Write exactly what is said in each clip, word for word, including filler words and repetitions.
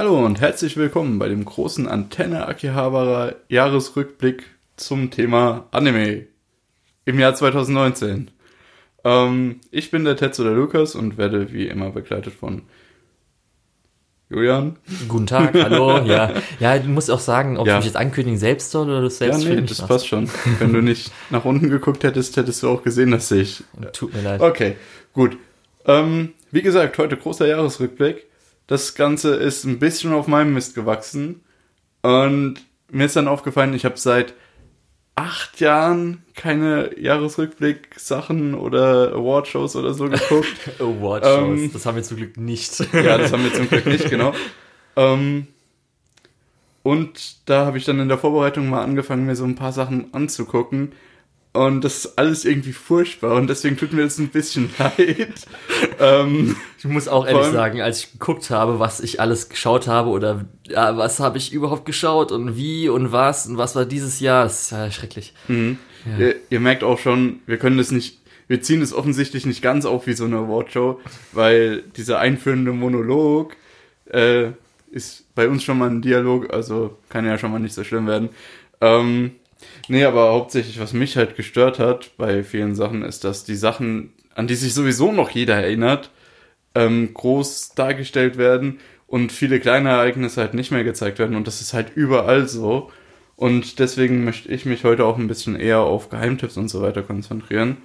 Hallo und herzlich willkommen bei dem großen Antenne Akihabara Jahresrückblick zum Thema Anime im Jahr zwanzig neunzehn. Ähm, ich bin der Tetsu der Lukas und werde wie immer begleitet von Julian. Guten Tag, hallo. ja. ja, du musst auch sagen, ob ja. ich mich jetzt ankündigen selbst soll oder du selbst ja, nee, das passt schon. Wenn du nicht nach unten geguckt hättest, hättest du auch gesehen, dass ich... Tut mir leid. Okay, gut. Ähm, wie gesagt, heute großer Jahresrückblick. Das Ganze ist ein bisschen auf meinem Mist gewachsen und mir ist dann aufgefallen, ich habe seit acht Jahren keine Jahresrückblick-Sachen oder Award-Shows oder so geguckt. Award-Shows, ähm, das haben wir zum Glück nicht. Ja, das haben wir zum Glück nicht, genau. ähm, und da habe ich dann in der Vorbereitung mal angefangen, mir so ein paar Sachen anzugucken. Und das ist alles irgendwie furchtbar und deswegen tut mir das ein bisschen leid. ähm, ich muss auch ehrlich sagen, als ich geguckt habe, was ich alles geschaut habe oder ja, was habe ich überhaupt geschaut und wie und was und was war dieses Jahr, das ist ja schrecklich. Mhm. Ja. Ihr, ihr merkt auch schon, wir können das nicht, wir ziehen es offensichtlich nicht ganz auf wie so eine Awardshow, weil dieser einführende Monolog äh, ist bei uns schon mal ein Dialog, also kann ja schon mal nicht so schlimm werden. Ähm, Nee, aber hauptsächlich, was mich halt gestört hat bei vielen Sachen, ist, dass die Sachen, an die sich sowieso noch jeder erinnert, ähm, groß dargestellt werden und viele kleine Ereignisse halt nicht mehr gezeigt werden. Und das ist halt überall so. Und deswegen möchte ich mich heute auch ein bisschen eher auf Geheimtipps und so weiter konzentrieren.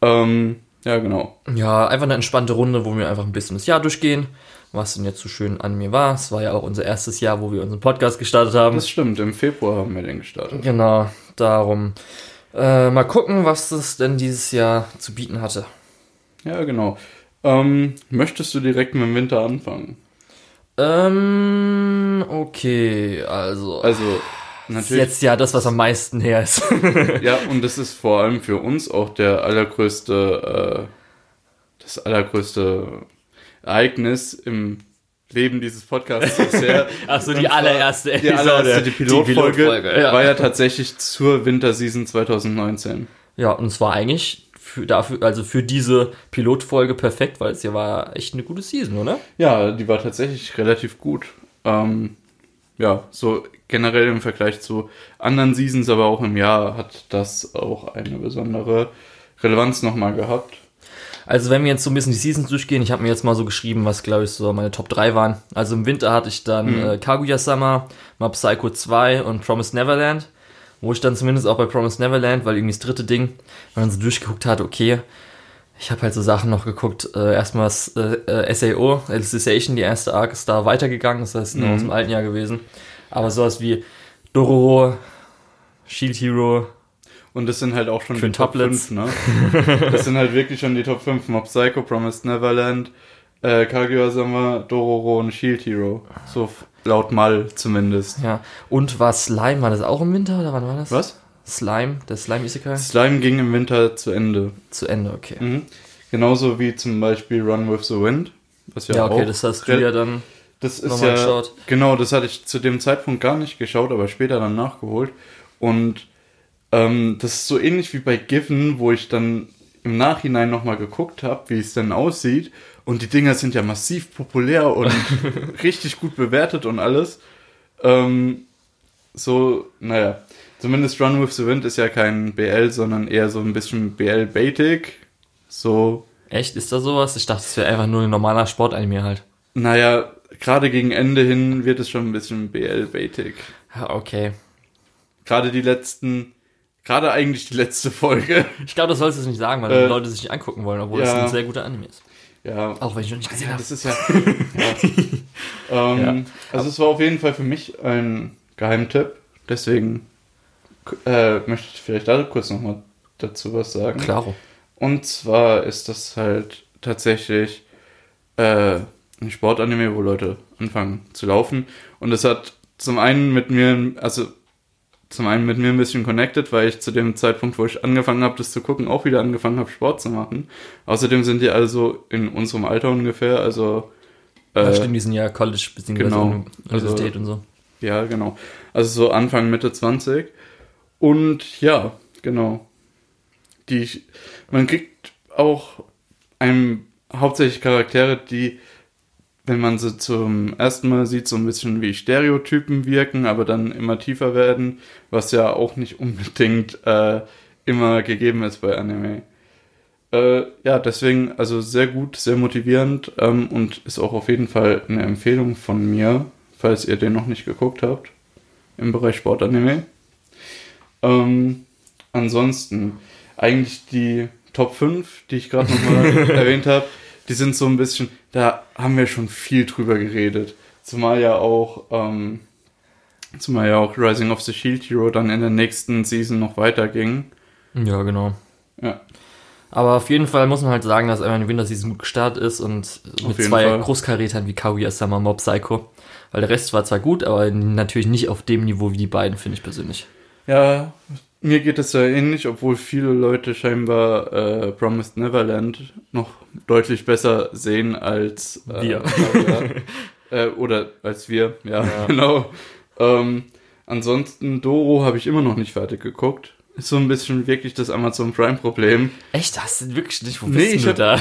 Ähm, ja, genau. Ja, einfach eine entspannte Runde, wo wir einfach ein bisschen das Jahr durchgehen. Was denn jetzt so schön an mir war. Es war ja auch unser erstes Jahr, wo wir unseren Podcast gestartet haben. Das stimmt, im Februar haben wir den gestartet. Genau, darum. Äh, mal gucken, was das denn dieses Jahr zu bieten hatte. Ja, genau. Ähm, möchtest du direkt mit dem Winter anfangen? Ähm, okay, also. Also, natürlich. Ist jetzt ja das, was am meisten her ist. Ja, und das ist vor allem für uns auch der allergrößte, äh, das allergrößte... Ereignis im Leben dieses Podcasts bisher. Ach so, die allererste Episode. Die allererste, die Pilotfolge, die Pilotfolge ja. war ja tatsächlich zur Winterseason zwanzig neunzehn. Ja, und es war eigentlich für, dafür, also für diese Pilotfolge perfekt, weil es ja war echt eine gute Season, oder? Ja, die war tatsächlich relativ gut. Ähm, ja, so generell im Vergleich zu anderen Seasons, aber auch im Jahr hat das auch eine besondere Relevanz nochmal gehabt. Also wenn wir jetzt so ein bisschen die Seasons durchgehen, ich habe mir jetzt mal so geschrieben, was glaube ich so meine Top drei waren. Also im Winter hatte ich dann mhm. äh, Kaguya-sama, Mob Psycho zwei und Promised Neverland, wo ich dann zumindest auch bei Promised Neverland, weil irgendwie das dritte Ding, wenn man so durchgeguckt hat, okay, ich habe halt so Sachen noch geguckt, äh, erstmal äh, S A O Alicization, die erste Arc ist da weitergegangen, das heißt nur mhm. aus dem alten Jahr gewesen, aber sowas wie Dororo, Shield Hero. Und das sind halt auch schon Für die Top fünf, ne? Das sind halt wirklich schon die Top fünf. Mob Psycho, Promised Neverland, äh, Kaguya-sama, Dororo und Shield Hero. So laut mal zumindest. Ja. Und war Slime, war das auch im Winter oder wann war das? Was? Slime, der Slime Isekai? Slime ging im Winter zu Ende. Zu Ende, okay. Mhm. Genauso wie zum Beispiel Run with the Wind. Was ja, ja okay, auch das hast du ja dann das ist ja, geschaut. Genau, das hatte ich zu dem Zeitpunkt gar nicht geschaut, aber später dann nachgeholt. Und Ähm, das ist so ähnlich wie bei Given, wo ich dann im Nachhinein nochmal geguckt habe, wie es denn aussieht. Und die Dinger sind ja massiv populär und richtig gut bewertet und alles. Ähm, so, naja, zumindest Run with the Wind ist ja kein B L, sondern eher so ein bisschen B L-Baitig. So. Echt? Ist da sowas? Ich dachte, es wäre einfach nur ein normaler Sportanime halt. Naja, gerade gegen Ende hin wird es schon ein bisschen B L-Baitig. Okay. Gerade die letzten... Gerade eigentlich die letzte Folge. Ich glaube, das sollst du es nicht sagen, weil äh, die Leute sich nicht angucken wollen, obwohl es ja. ein sehr guter Anime ist. Ja. Auch wenn ich noch nicht gesehen habe. Das ist ja... ja. Ähm, ja. Also es war auf jeden Fall für mich ein Geheimtipp. Deswegen äh, möchte ich vielleicht da kurz nochmal dazu was sagen. Klaro. Und zwar ist das halt tatsächlich äh, ein Sportanime, wo Leute anfangen zu laufen. Und es hat zum einen mit mir... also Zum einen mit mir ein bisschen connected, weil ich zu dem Zeitpunkt, wo ich angefangen habe, das zu gucken, auch wieder angefangen habe, Sport zu machen. Außerdem sind die also in unserem Alter ungefähr, also... Äh, ja, stimmt, die sind ja College, beziehungsweise genau, Universität also, und so. Ja, genau. Also so Anfang, Mitte zwanzig. Und ja, genau. Die, man kriegt auch einem hauptsächlich Charaktere, die wenn man sie zum ersten Mal sieht, so ein bisschen wie Stereotypen wirken, aber dann immer tiefer werden, was ja auch nicht unbedingt äh, immer gegeben ist bei Anime. Äh, ja, deswegen, also sehr gut, sehr motivierend ähm, und ist auch auf jeden Fall eine Empfehlung von mir, falls ihr den noch nicht geguckt habt, im Bereich Sportanime. Ähm, ansonsten, eigentlich die Top fünf, die ich gerade nochmal erwähnt habe, die sind so ein bisschen, da haben wir schon viel drüber geredet. Zumal ja auch, ähm, zumal ja auch Rising of the Shield Hero dann in der nächsten Season noch weiterging. Ja, genau. Ja. Aber auf jeden Fall muss man halt sagen, dass einfach die Winterseason gut gestartet ist und mit zwei Großkarätern wie Kaguya-sama, Mob Psycho. Weil der Rest war zwar gut, aber natürlich nicht auf dem Niveau wie die beiden, finde ich persönlich. Ja, mir geht es ja ähnlich, obwohl viele Leute scheinbar äh, Promised Neverland noch deutlich besser sehen als äh, wir. Äh, oder als wir, ja, ja. Genau. Ähm, ansonsten, Doro habe ich immer noch nicht fertig geguckt. Ist so ein bisschen wirklich das Amazon Prime Problem. Echt? Hast du wirklich nicht? Wo bist nee, ich du hab, da?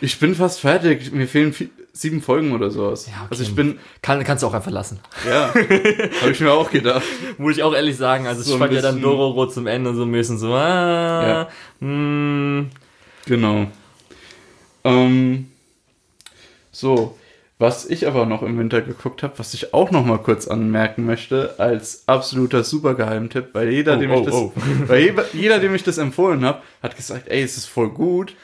Ich bin fast fertig. Mir fehlen viel, sieben Folgen oder sowas. Ja, okay. Also ich bin... Kann, kannst du auch einfach lassen. Ja, habe ich mir auch gedacht. Muss ich auch ehrlich sagen. Also so ich fand ja dann Dororo zum Ende so ein bisschen so... Ah, ja. Mh. Genau. Ähm, so, was ich aber noch im Winter geguckt habe, was ich auch noch mal kurz anmerken möchte, als absoluter Supergeheimtipp, weil jeder, oh, dem oh, ich das, oh. weil jeder, dem ich das empfohlen habe, hat gesagt, ey, es ist voll gut.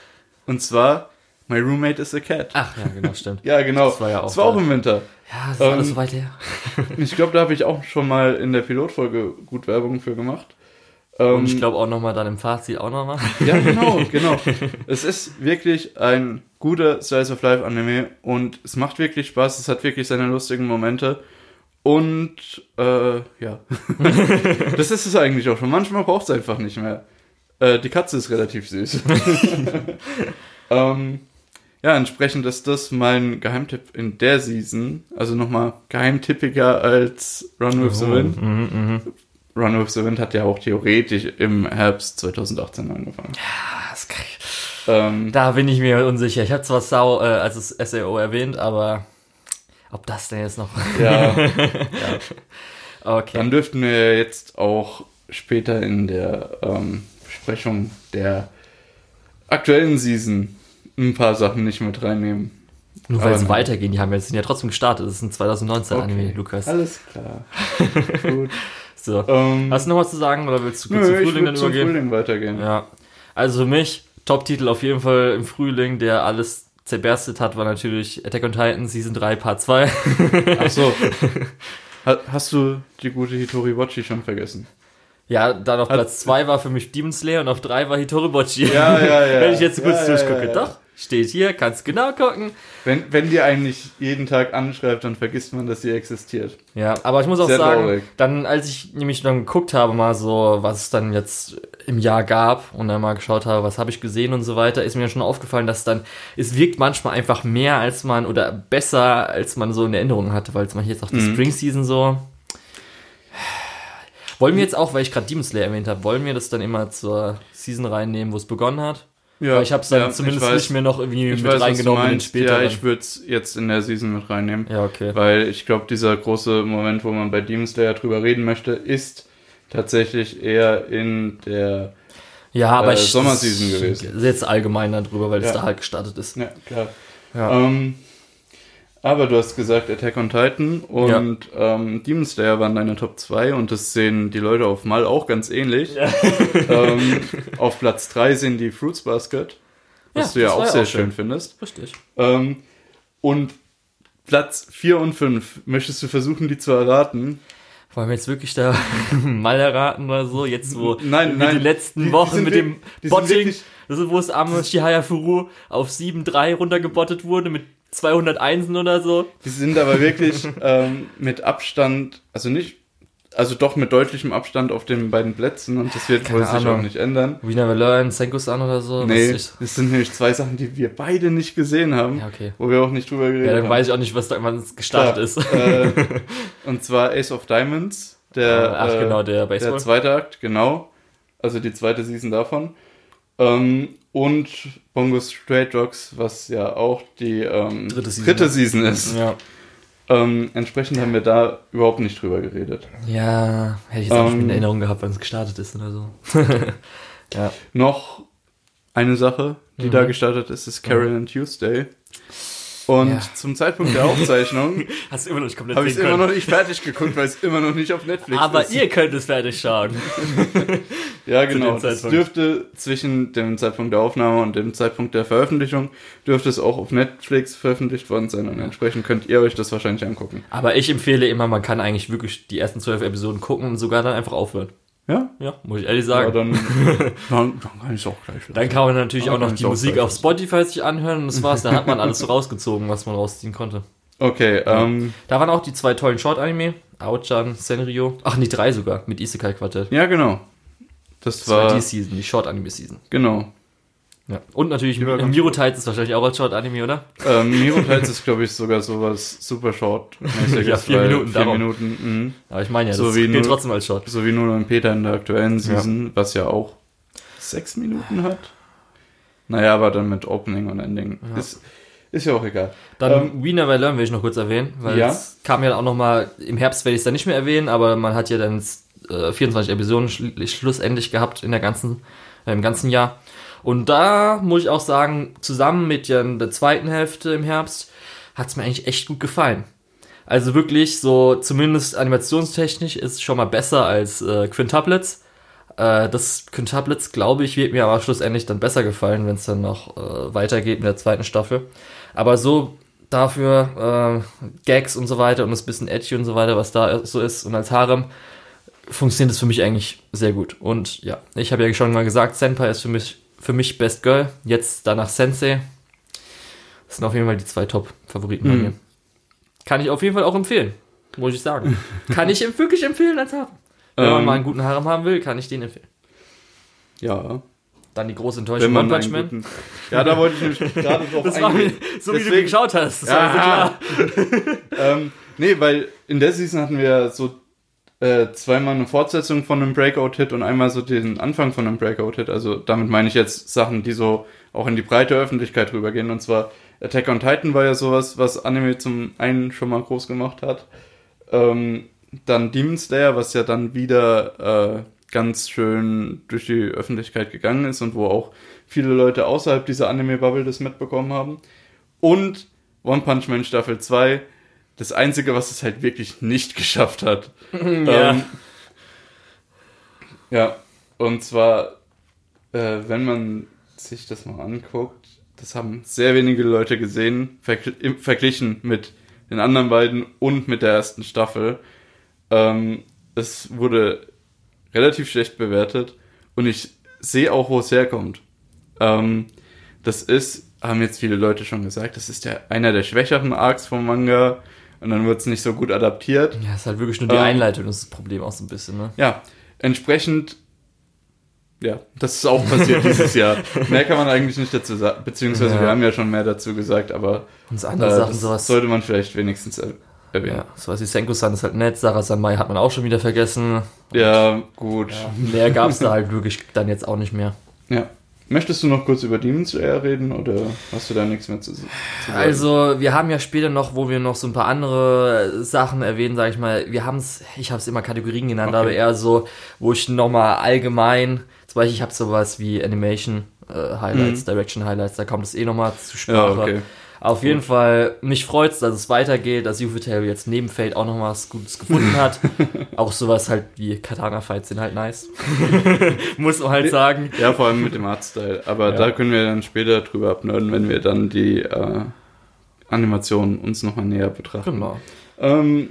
Und zwar, My Roommate is a Cat. Ach ja, genau, stimmt. Ja, genau. Das war ja auch, das war auch im Winter. Ja, das war ähm, alles so weit her. Ich glaube, da habe ich auch schon mal in der Pilotfolge gut Werbung für gemacht. Ähm, Und ich glaube auch nochmal dann im Fazit auch nochmal. Ja, genau, genau. Es ist wirklich ein guter Slice of Life Anime und es macht wirklich Spaß, es hat wirklich seine lustigen Momente und äh, ja, das ist es eigentlich auch schon. Manchmal braucht es einfach nicht mehr. Äh, die Katze ist relativ süß. ähm, ja, entsprechend ist das mein Geheimtipp in der Season, also nochmal geheimtippiger als Run with the Wind. Oh, mh, mh. Run with the Wind hat ja auch theoretisch im Herbst zwanzig achtzehn angefangen. Ja, das kann ich. Ähm, da bin ich mir unsicher. Ich habe zwar S A O äh, also S A O erwähnt, aber ob das denn jetzt noch... Ja. Ja. Okay. Dann dürften wir jetzt auch später in der ähm, Besprechung der aktuellen Season ein paar Sachen nicht mit reinnehmen. Nur weil es weitergehen, die haben wir jetzt ja trotzdem gestartet. Das ist ein zwanzig neunzehn okay. Anime, Lukas. Alles klar. Gut. So. Um, hast du noch was zu sagen oder willst du kurz nö, zum Frühling dann übergehen? Zum Frühling weitergehen. Ja. Also für mich, Top-Titel auf jeden Fall im Frühling, der alles zerberstet hat, war natürlich Attack on Titan Season drei Part zwei. Ach so. ha- hast du die gute Hitoribocchi schon vergessen? Ja, dann auf Platz zwei war für mich Demon Slayer und auf drei war Hitoribocchi. Ja, ja, ja. Wenn ich jetzt kurz ja, durchgucke. Ja, ja, ja. Doch, steht hier, kannst genau gucken. Wenn, wenn dir einen nicht jeden Tag anschreibt, dann vergisst man, dass sie existiert. Ja, aber ich muss auch sehr sagen, traurig. Dann als ich nämlich dann geguckt habe, mal so, was es dann jetzt im Jahr gab und dann mal geschaut habe, was habe ich gesehen und so weiter, ist mir schon aufgefallen, dass dann, es wirkt manchmal einfach mehr als man, oder besser, als man so in Erinnerung hatte, weil man jetzt auch die mhm. Spring Season so... Wollen wir jetzt auch, weil ich gerade Demon Slayer erwähnt habe, wollen wir das dann immer zur Season reinnehmen, wo es begonnen hat? Ja. Weil ich habe es dann ja, zumindest weiß, nicht mehr noch irgendwie mit weiß, reingenommen. Später. Ja, ich würde es jetzt in der Season mit reinnehmen. Ja, okay. Weil ich glaube, dieser große Moment, wo man bei Demon Slayer drüber reden möchte, ist tatsächlich eher in der ja, aber äh, ich, Sommerseason gewesen. Ja, jetzt allgemein darüber, weil ja. es da halt gestartet ist. Ja, klar. Ja. Ähm, aber du hast gesagt Attack on Titan und ja. ähm, Demon Slayer waren deine Top zwei und das sehen die Leute auf Mal auch ganz ähnlich. Ja. ähm, auf Platz drei sehen die Fruits Basket, was ja, du ja auch sehr auch schön findest. Richtig. Ähm, und Platz vier und fünf, möchtest du versuchen, die zu erraten? Wollen wir jetzt wirklich da mal erraten oder so? Jetzt, wo nein, nein, die letzten Wochen die, die mit dem die, die Botting, also wo es am Shihaya Furu auf sieben drei runtergebottet wurde mit zweihunderteins oder so. Die sind aber wirklich ähm, mit Abstand, also nicht, also doch mit deutlichem Abstand auf den beiden Plätzen und das wird wohl sich auch nicht ändern. We Never Learn, Senko-san oder so. Nee, das sind nämlich zwei Sachen, die wir beide nicht gesehen haben, ja, okay. wo wir auch nicht drüber geredet haben. Ja, dann haben. Weiß ich auch nicht, was da irgendwann gestartet ja, ist. Äh, und zwar Ace of Diamonds, der, Ach, äh, genau, der, der zweite Akt, genau. Also die zweite Season davon. Ähm, und Bungo's Stray Dogs, was ja auch die ähm, dritte, Season. dritte Season ist. Ja. Ähm, entsprechend haben wir da überhaupt nicht drüber geredet. Ja, hätte ich jetzt auch ähm, schon in Erinnerung gehabt, wann es gestartet ist oder so. Ja. Noch eine Sache, die mhm. da gestartet ist, ist Carol mhm. and Tuesday. Und ja. zum Zeitpunkt der Aufzeichnung hast du immer noch nicht komplett habe ich es immer noch nicht fertig geguckt, weil es immer noch nicht auf Netflix Aber ist. Aber ihr könnt es fertig schauen. Ja, genau. Es dürfte zwischen dem Zeitpunkt der Aufnahme und dem Zeitpunkt der Veröffentlichung dürfte es auch auf Netflix veröffentlicht worden sein und entsprechend könnt ihr euch das wahrscheinlich angucken. Aber ich empfehle immer, man kann eigentlich wirklich die ersten zwölf Episoden gucken und sogar dann einfach aufhören. Ja? Ja, muss ich ehrlich sagen. Ja, dann, dann, dann kann ich es auch gleich lassen. Dann kann man natürlich dann auch noch die Musik auf Spotify sich anhören und das war's. Dann hat man alles so rausgezogen, was man rausziehen konnte. Okay, ähm. Ja. Um, da waren auch die zwei tollen Short-Anime, Aochan, Senryo. Ach, nee, drei sogar, mit Isekai-Quartett. Ja, genau. Das, das war die Season, die Short-Anime-Season. Genau. Ja. Und natürlich, ja, Miro Tides ist wahrscheinlich auch als Short-Anime, oder? Ähm, Miro Tides ist, glaube ich, sogar sowas super short. Ja, vier Minuten. Vier Minuten mh. Aber ich meine ja, so das gilt trotzdem als short. So wie nur ein Peter in der aktuellen Season, ja. was ja auch sechs Minuten hat. Naja, aber dann mit Opening und Ending. Ja. Ist, ist ja auch egal. Dann ähm, We Never Learn will ich noch kurz erwähnen, weil ja. es kam ja auch nochmal, im Herbst werde ich es dann nicht mehr erwähnen, aber man hat ja dann äh, vierundzwanzig Episoden schl- schlussendlich gehabt in der ganzen, äh, im ganzen Jahr. Und da muss ich auch sagen, zusammen mit der zweiten Hälfte im Herbst hat es mir eigentlich echt gut gefallen. Also wirklich so, zumindest animationstechnisch ist es schon mal besser als äh, Quintuplets. Äh, das Quintuplets, glaube ich, wird mir aber schlussendlich dann besser gefallen, wenn es dann noch äh, weitergeht in der zweiten Staffel. Aber so dafür äh, Gags und so weiter und das bisschen edgy und so weiter, was da so ist und als Harem, funktioniert es für mich eigentlich sehr gut. Und ja, ich habe ja schon mal gesagt, Senpai ist für mich Für mich Best Girl, jetzt danach Sensei. Das sind auf jeden Fall die zwei Top-Favoriten bei mir. Mm. Kann ich auf jeden Fall auch empfehlen, muss ich sagen. Kann ich wirklich empfehlen als Harem. Wenn ähm, man mal einen guten Harem haben will, kann ich den empfehlen. Ja. Dann die große Enttäuschung One Punch Man. Guten, ja, da wollte ich nämlich gerade drauf das eingehen. War, so Deswegen, wie du geschaut hast, das war so klar. ähm, nee, weil in der Season hatten wir so Äh, zweimal eine Fortsetzung von einem Breakout-Hit und einmal so den Anfang von einem Breakout-Hit. Also damit meine ich jetzt Sachen, die so auch in die breite Öffentlichkeit rübergehen. Und zwar Attack on Titan war ja sowas, was Anime zum einen schon mal groß gemacht hat. Ähm, dann Demon Slayer, was ja dann wieder äh, ganz schön durch die Öffentlichkeit gegangen ist und wo auch viele Leute außerhalb dieser Anime-Bubble das mitbekommen haben. Und One Punch Man Staffel zwei, das Einzige, was es halt wirklich nicht geschafft hat. Ja. Ähm, ja, und zwar, äh, wenn man sich das mal anguckt, das haben sehr wenige Leute gesehen, vergl- im, verglichen mit den anderen beiden und mit der ersten Staffel. Ähm, es wurde relativ schlecht bewertet und ich sehe auch, wo es herkommt. Ähm, das ist, haben jetzt viele Leute schon gesagt, das ist der, einer der schwächeren Arcs vom Manga. Und dann wird es nicht so gut adaptiert. Ja, ist halt wirklich nur die ähm, Einleitung, das ist das Problem auch so ein bisschen, ne? Ja, entsprechend, ja, das ist auch passiert dieses Jahr. Mehr kann man eigentlich nicht dazu sagen, beziehungsweise ja. wir haben ja schon mehr dazu gesagt, aber und andere äh, Sachen, sowas sollte man vielleicht wenigstens er- erwähnen. Ja, sowas wie Senko-san ist halt nett, Sarah-san Mai hat man auch schon wieder vergessen. Ja, gut. Ja, mehr gab es da halt wirklich dann jetzt auch nicht mehr. Ja. Möchtest du noch kurz über Demon Slayer reden oder hast du da nichts mehr zu, zu sagen? Also, wir haben ja später noch, wo wir noch so ein paar andere Sachen erwähnen, sag ich mal, wir haben es, ich habe es immer Kategorien genannt, okay. aber eher so, wo ich nochmal allgemein, zum Beispiel, ich habe sowas wie Animation äh, Highlights, mhm. Direction Highlights, da kommt es eh nochmal zu Sprache. Ja, okay. Auf jeden Gut. Fall, mich freut es, dass es weitergeht, dass Ufotable jetzt neben Fate auch noch mal was Gutes gefunden hat. Auch sowas halt wie Katana-Fights sind halt nice. Muss man halt sagen. Ja, vor allem mit dem Artstyle. Aber ja. da können wir dann später drüber abnörden, wenn wir dann die äh, Animationen uns noch mal näher betrachten. Genau. Ähm,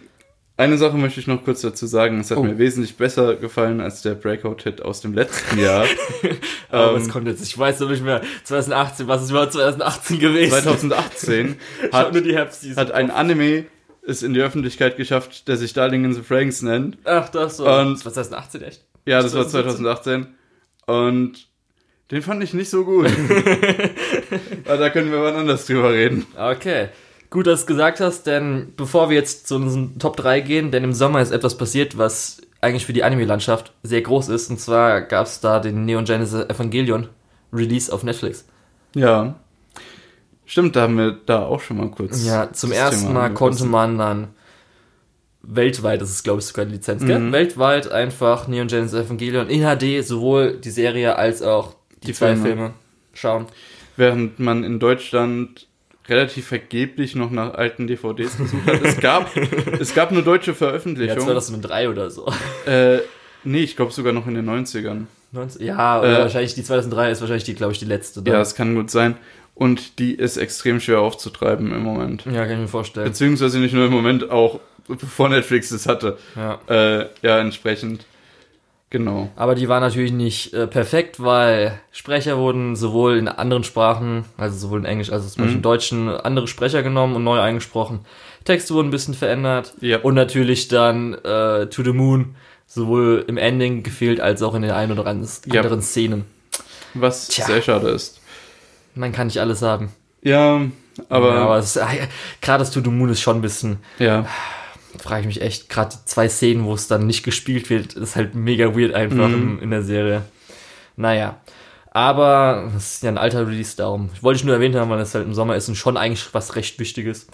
eine Sache möchte ich noch kurz dazu sagen. Es hat oh. mir wesentlich besser gefallen als der Breakout-Hit aus dem letzten Jahr. Aber es ähm, kommt jetzt, ich weiß noch nicht mehr, zwanzig achtzehn, was ist überhaupt zwanzig achtzehn gewesen? zwanzig achtzehn hat, nur die hat ein Anime es in die Öffentlichkeit geschafft, der sich Darling in the Franxx nennt. Ach, das so. Und, das war zwanzig achtzehn, echt? Ja, das zwanzig achtzehn. War zwanzig achtzehn. Und den fand ich nicht so gut. Aber da können wir mal anders drüber reden. Okay. Gut, dass du es gesagt hast, denn bevor wir jetzt zu unseren Top drei gehen, denn im Sommer ist etwas passiert, was eigentlich für die Anime-Landschaft sehr groß ist. Und zwar gab es da den Neon Genesis Evangelion Release auf Netflix. Ja. Stimmt, da haben wir da auch schon mal kurz. Ja, zum ersten Thema Mal konnte man dann weltweit, das ist glaube ich sogar die Lizenz, mhm. gell? Weltweit einfach Neon Genesis Evangelion in H D, sowohl die Serie als auch die, die zwei Filme. Filme schauen. Während man in Deutschland relativ vergeblich noch nach alten D V Ds gesucht hat. Es gab, es gab eine deutsche Veröffentlichung. Ja, zweitausenddrei oder so. Äh, nee, ich glaube sogar noch in den neunzigern. neunzig Ja, oder äh, wahrscheinlich die zweitausenddrei ist wahrscheinlich die, glaube ich, die letzte. Dann. Ja, es kann gut sein. Und die ist extrem schwer aufzutreiben im Moment. Ja, kann ich mir vorstellen. Beziehungsweise nicht nur im Moment, auch bevor Netflix das hatte. Ja, äh, ja entsprechend. Genau. Aber die war natürlich nicht äh, perfekt, weil Sprecher wurden sowohl in anderen Sprachen, also sowohl in Englisch als auch zum Beispiel mhm. im Deutschen, andere Sprecher genommen und neu eingesprochen. Texte wurden ein bisschen verändert. Ja. Und natürlich dann äh, To the Moon sowohl im Ending gefehlt als auch in den ein oder anderen ja. Szenen. Was Tja. sehr schade ist. Man kann nicht alles haben. Ja, aber... Ja, aber es ist, gerade das To the Moon ist schon ein bisschen... Ja. Frage ich mich echt, gerade die zwei Szenen, wo es dann nicht gespielt wird, ist halt mega weird einfach mhm. in, in der Serie. Naja, aber es ist ja ein alter Release, darum. Ich wollte es nur erwähnt haben, weil es halt im Sommer ist und schon eigentlich was recht Wichtiges.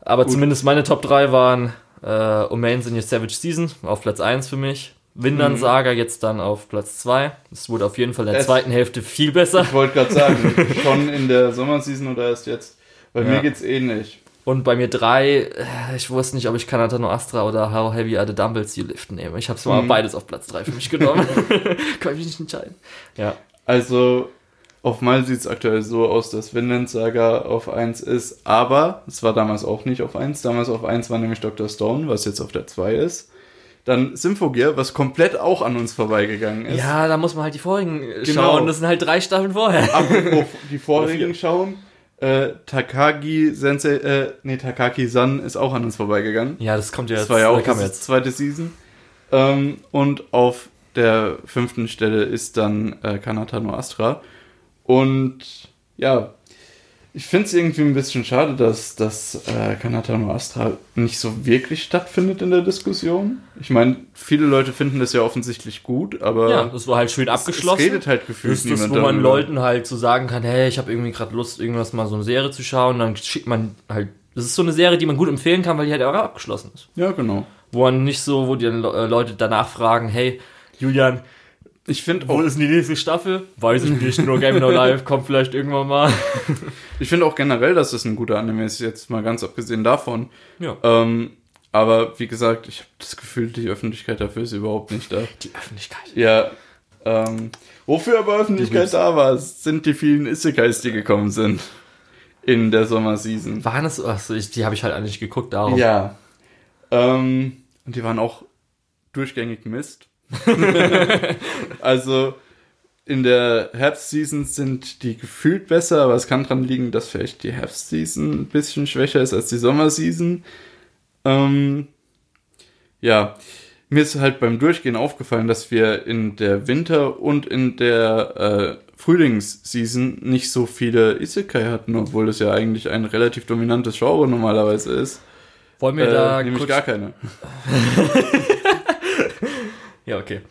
Aber Gut. zumindest meine Top drei waren äh, O Maidens in Your Savage Season auf Platz eins für mich, Vinland Saga mhm. jetzt dann auf Platz zwei. Es wurde auf jeden Fall in der es, zweiten Hälfte viel besser. Ich wollte gerade sagen, schon in der Sommerseason oder erst jetzt? Bei ja. mir geht's ähnlich. Und bei mir drei, ich wusste nicht, ob ich Kanata no Astra oder How Heavy Are the Dumbbells You Lift nehme. Ich habe es mal mhm. beides auf Platz drei für mich genommen. Kann ich mich nicht entscheiden. Ja. Also, auf mal sieht es aktuell so aus, dass Vinland Saga auf eins ist, aber es war damals auch nicht auf eins. Damals auf eins war nämlich Doktor Stone, was jetzt auf der zwei ist. Dann Symphogear, was komplett auch an uns vorbeigegangen ist. Ja, da muss man halt die vorigen genau. schauen. Das sind halt drei Staffeln vorher. Apropos die vorigen schauen. Äh, Takagi Sensei, äh, nee, Takagi-san ist auch an uns vorbeigegangen. Ja, das kommt ja jetzt. Das war ja auch das jetzt. zweite Season. Ähm, und auf der fünften Stelle ist dann äh, Kanata no Astra. Und ja, ich finde es irgendwie ein bisschen schade, dass, dass äh, Kanata no Astra nicht so wirklich stattfindet in der Diskussion. Ich meine, viele Leute finden das ja offensichtlich gut, aber... Ja, das war halt schön abgeschlossen. Es redet halt gefühlt niemand darüber. Das ist das, wo man Leuten halt so sagen kann, hey, ich habe irgendwie gerade Lust, irgendwas mal so eine Serie zu schauen. Dann schickt man halt... Das ist so eine Serie, die man gut empfehlen kann, weil die halt auch abgeschlossen ist. Ja, genau. Wo man nicht so, wo die Leute danach fragen, hey, Julian... Ich finde auch... Wo ist die nächste Staffel? Weiß ich nicht, nur Game No Life kommt vielleicht irgendwann mal. Ich finde auch generell, dass das ein guter Anime ist, jetzt mal ganz abgesehen davon. Ja. Ähm, aber wie gesagt, ich habe das Gefühl, die Öffentlichkeit dafür ist überhaupt nicht da. Die Öffentlichkeit? Ja. Ähm, wofür aber Öffentlichkeit da war, sind die vielen Isekais, die gekommen sind in der Sommerseason. Waren es... Achso, ich, die habe ich halt eigentlich geguckt, darum. Ja. Ähm, und die waren auch durchgängig Mist. Also in der Herbstseason sind die gefühlt besser, aber es kann dran liegen, dass vielleicht die Herbstseason ein bisschen schwächer ist als die Sommerseason. Ähm, ja, mir ist halt beim Durchgehen aufgefallen, dass wir in der Winter- und in der äh, Frühlingsseason nicht so viele Isekai hatten, obwohl das ja eigentlich ein relativ dominantes Genre normalerweise ist. Wollen wir äh, da nämlich kurz... gar keine. Ja, okay.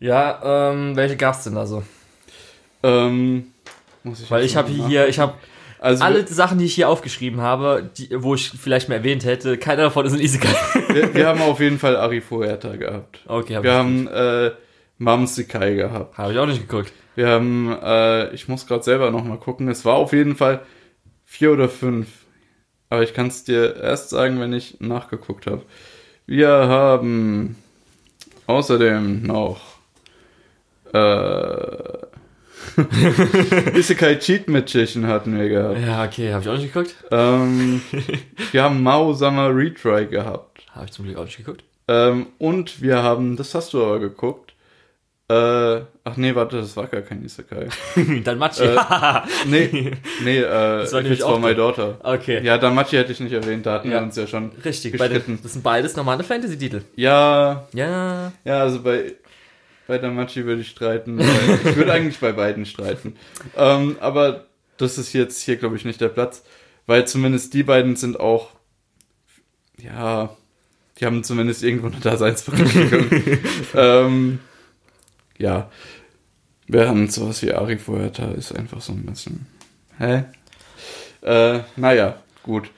Ja, ähm, welche gab's denn da so? Ähm, muss ich Weil ich habe hier, ich habe also alle Sachen, die ich hier aufgeschrieben habe, die, wo ich vielleicht mehr erwähnt hätte, keiner davon ist ein Isekai. Wir, wir haben auf jeden Fall Arifuerta gehabt. Okay, hab Wir ich haben äh, Mamsekai gehabt. Habe ich auch nicht geguckt. Wir haben, äh, ich muss gerade selber nochmal gucken, es war auf jeden Fall vier oder fünf. Aber ich kann's dir erst sagen, wenn ich nachgeguckt habe. Wir haben... Außerdem noch äh, Isekai Cheat Magician hatten wir gehabt. Ja, okay, habe ich auch nicht geguckt. Ähm, wir haben Mao-sama Retry gehabt. Habe ich zum Glück auch nicht geguckt. Ähm, und wir haben, das hast du aber geguckt. Äh, ach nee, warte, das war gar kein Isekai. Dann Machi. Äh, nee, nee, äh, das war nämlich auch My Daughter. Okay. Ja, Dann Machi hätte ich nicht erwähnt, da hatten ja. wir uns ja schon Richtig, bei den, das sind beides normale Fantasy-Titel. Ja. Ja. Ja, also bei, bei Dann Machi würde ich streiten. Weil, ich würde eigentlich bei beiden streiten. Ähm, aber das ist jetzt hier, glaube ich, nicht der Platz. Weil zumindest die beiden sind auch, ja, die haben zumindest irgendwo eine Daseinsberechtigung. ähm, Ja, Während sowas wie Ari vorher da ist, einfach so ein bisschen. Hä? Äh, naja, gut.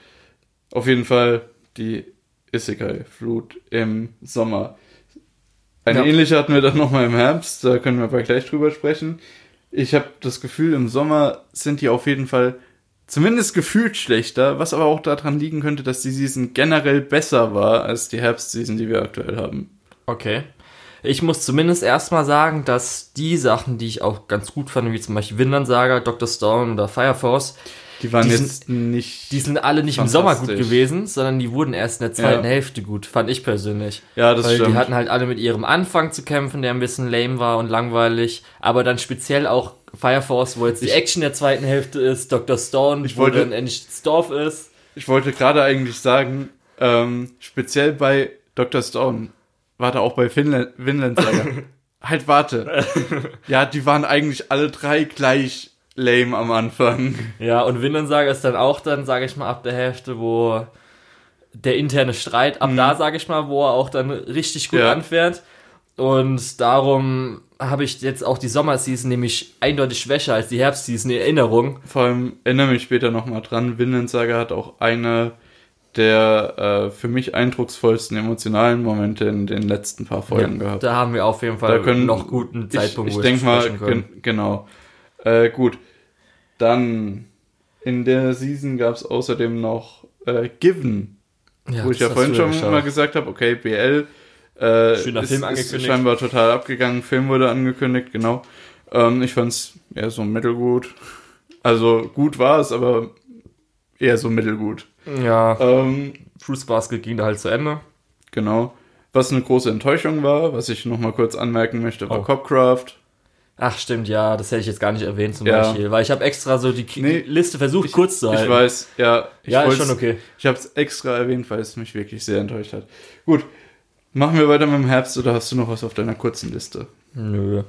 Auf jeden Fall die Isekai-Flut im Sommer. Eine ja. ähnliche hatten wir dann nochmal im Herbst, da können wir aber gleich drüber sprechen. Ich habe das Gefühl, im Sommer sind die auf jeden Fall zumindest gefühlt schlechter, was aber auch daran liegen könnte, dass die Season generell besser war als die Herbstseason, die wir aktuell haben. Okay. Ich muss zumindest erstmal sagen, dass die Sachen, die ich auch ganz gut fand, wie zum Beispiel Vinland Saga, Doktor Stone oder Fire Force, die waren die jetzt sind, nicht. Die sind alle nicht im Sommer gut gewesen, sondern die wurden erst in der zweiten ja. Hälfte gut, fand ich persönlich. Ja, das Weil stimmt. Die hatten halt alle mit ihrem Anfang zu kämpfen, der ein bisschen lame war und langweilig, aber dann speziell auch Fire Force, wo jetzt ich, die Action der zweiten Hälfte ist, Doktor Stone, ich wo wollte, dann endlich das Dorf ist. Ich wollte gerade eigentlich sagen, ähm, speziell bei Doktor Stone. Warte, auch bei Finland, Vinland Saga. Halt, warte. Ja, die waren eigentlich alle drei gleich lame am Anfang. Ja, und Vinland Saga ist dann auch dann, sage ich mal, ab der Hälfte, wo der interne Streit, ab mhm. da, sage ich mal, wo er auch dann richtig gut ja. anfährt. Und darum habe ich jetzt auch die Sommerseason nämlich eindeutig schwächer als die Herbstseason in Erinnerung. Vor allem erinnere mich später nochmal dran, Vinland Saga hat auch eine der äh, für mich eindrucksvollsten emotionalen Momente in den letzten paar Folgen ja, gehabt. Da haben wir auf jeden Fall können, noch guten Zeitpunkt, ich, ich wo denk mal, gen- genau. Äh, gut, dann in der Season gab es außerdem noch äh, Given, ja, wo ich ja vorhin schon geschaut. mal gesagt habe, okay, B L äh, Schöner ist, Film angekündigt. Ist scheinbar total abgegangen, Film wurde angekündigt, genau. Ähm, ich fand's eher so mittelgut. Also gut war es, aber eher so mittelgut. Ja, ähm, Fruits Basket ging da halt zu Ende. Genau. Was eine große Enttäuschung war, was ich nochmal kurz anmerken möchte, war oh. Copcraft. Ach stimmt, ja, das hätte ich jetzt gar nicht erwähnt zum ja. Beispiel, weil ich habe extra so die K- nee, Liste versucht ich, kurz zu halten. Ich weiß, ja. Ich ja, ist schon okay. Ich habe es extra erwähnt, weil es mich wirklich sehr enttäuscht hat. Gut, machen wir weiter mit dem Herbst oder hast du noch was auf deiner kurzen Liste? Nö.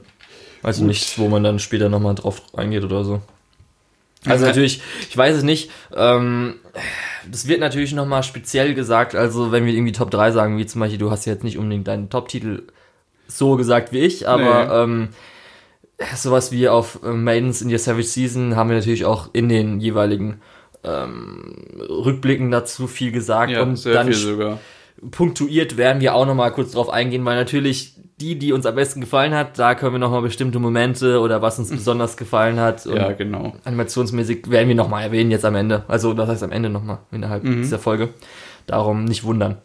Also Gut. nichts, wo man dann später nochmal drauf eingeht oder so. Also natürlich, ich weiß es nicht, ähm, das wird natürlich nochmal speziell gesagt, also wenn wir irgendwie Top drei sagen, wie zum Beispiel, du hast ja jetzt nicht unbedingt deinen Top-Titel so gesagt wie ich, aber nee. ähm, sowas wie auf Maidens in Your Savage Season haben wir natürlich auch in den jeweiligen ähm, Rückblicken dazu viel gesagt. Ja, und sehr dann viel sogar. Punktuiert werden wir auch nochmal kurz drauf eingehen, weil natürlich die, die uns am besten gefallen hat, da können wir nochmal bestimmte Momente oder was uns besonders gefallen hat. Und ja, genau. Animationsmäßig werden wir nochmal erwähnen jetzt am Ende. Also das heißt am Ende nochmal innerhalb mhm. dieser Folge. Darum nicht wundern.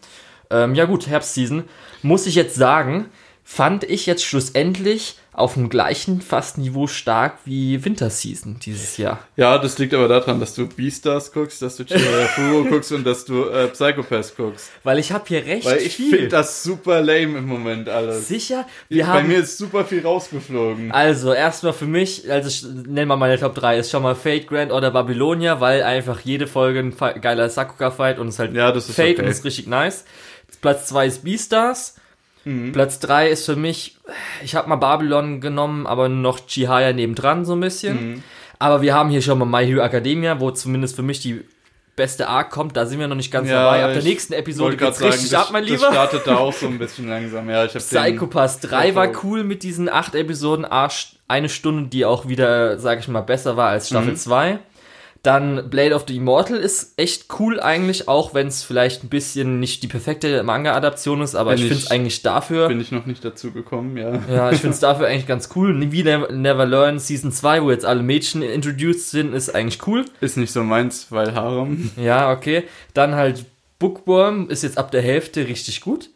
Ähm, ja gut, Herbstseason. Muss ich jetzt sagen, fand ich jetzt schlussendlich auf dem gleichen fast Niveau stark wie Winterseason dieses Jahr. Ja, das liegt aber daran, dass du Beastars guckst, dass du Chihiro guckst und dass du äh, Psychopaths guckst. Weil ich habe hier recht Weil ich viel. Ich finde das super lame im Moment alles. Sicher? Wir ich, haben bei mir ist super viel rausgeflogen. Also, erstmal für mich, also ich, nennen wir meine Top drei, ist schon mal Fate Grand Order Babylonia, weil einfach jede Folge ein fe- geiler Sakuga-Fight und es ist halt ja, das ist Fate okay. und ist richtig nice. Platz zwei ist Beastars. Mhm. Platz drei ist für mich, ich habe mal Babylon genommen, aber noch Chihaya nebendran so ein bisschen. Mhm. Aber wir haben hier schon mal My Hero Academia, wo zumindest für mich die beste Arc kommt. Da sind wir noch nicht ganz ja, dabei. Ab der nächsten Episode geht's sagen, richtig das, ab, mein Lieber. Das startet da auch so ein bisschen langsam. Ja, ich hab Psychopass drei war cool mit diesen acht Episoden, eine Stunde, die auch wieder, sag ich mal, besser war als Staffel mhm. zwei. Dann Blade of the Immortal ist echt cool eigentlich, auch wenn es vielleicht ein bisschen nicht die perfekte Manga-Adaption ist, aber bin ich finde es eigentlich dafür... Bin ich noch nicht dazu gekommen, ja. Ja, ich finde es dafür eigentlich ganz cool. We Never Learn Season zwei, wo jetzt alle Mädchen introduced sind, ist eigentlich cool. Ist nicht so meins, weil Harem. Ja, okay. Dann halt Bookworm ist jetzt ab der Hälfte richtig gut.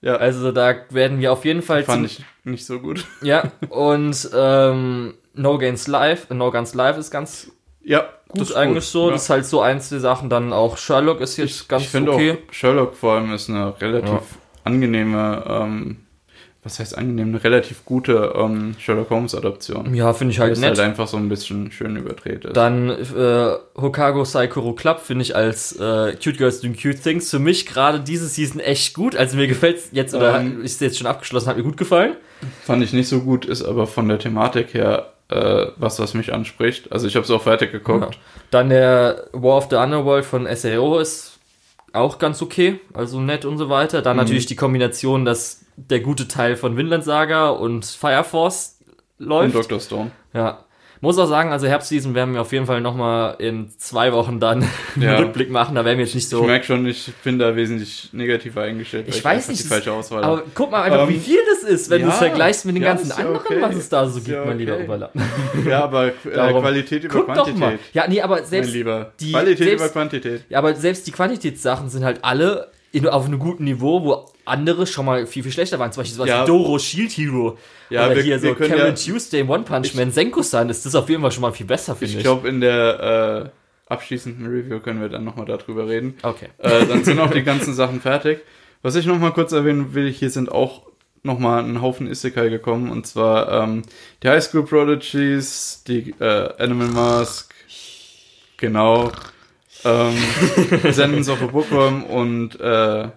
Ja. Also da werden wir auf jeden Fall... Fand ich nicht so gut. Ja, und ähm, No Guns Live, No Guns Live ist ganz... Ja, gut, das ist eigentlich gut, so. Ja. Das ist halt so eins der Sachen. Dann auch Sherlock ist jetzt ich, ganz ich okay. Ich finde auch Sherlock vor allem ist eine relativ ja. angenehme, ähm, was heißt angenehm, eine relativ gute ähm, Sherlock Holmes Adaption. Ja, finde ich halt nett. Ist halt einfach so ein bisschen schön überdreht ist. Dann äh, Hokago Saikoro Club finde ich als äh, Cute Girls Doing Cute Things für mich gerade diese Season echt gut. Also mir gefällt es jetzt, ähm, oder ist jetzt schon abgeschlossen, hat mir gut gefallen. Fand ich nicht so gut, ist aber von der Thematik her Äh, was, was mich anspricht. Also ich habe es auch weitergeguckt. Ja. Dann der War of the Underworld von S A O ist auch ganz okay, also nett und so weiter. Dann mhm. natürlich die Kombination, dass der gute Teil von Vinland Saga und Fire Force läuft. Und Doktor Stone. Ja. Muss auch sagen, also Herbstseason werden wir auf jeden Fall nochmal in zwei Wochen dann ja. einen Rückblick machen. Da werden wir jetzt nicht so... Ich merke schon, ich bin da wesentlich negativer eingestellt. Ich weiß nicht, die falsche Auswahl. Aber guck mal einfach, um, wie viel das ist, wenn ja, du es vergleichst mit den ja, ganzen ja anderen, okay. was es da so gibt, ja, okay. mein lieber Oberlappen. Ja, aber äh, Qualität über guck Quantität. Doch mal. Ja, nee, aber selbst mein lieber. Die, Qualität selbst, über Quantität. Ja, aber selbst die Quantitätssachen sind halt alle in, auf einem guten Niveau, wo andere schon mal viel, viel schlechter waren. Zum Beispiel sowas ja. wie Doro, Shield Hero. Ja, oder wir, hier so Cameron ja, Tuesday, One Punch Man, Senko-san, ist das auf jeden Fall schon mal viel besser, finde ich. Ich glaube, in der äh, abschließenden Review können wir dann nochmal darüber reden. Okay. Äh, dann sind auch die ganzen Sachen fertig. Was ich nochmal kurz erwähnen will, hier sind auch nochmal ein Haufen Isekai gekommen. Und zwar ähm, die High School Prodigies, die äh, Animal Mask, genau, ähm, Ascendance of a Bookworm und äh, ja.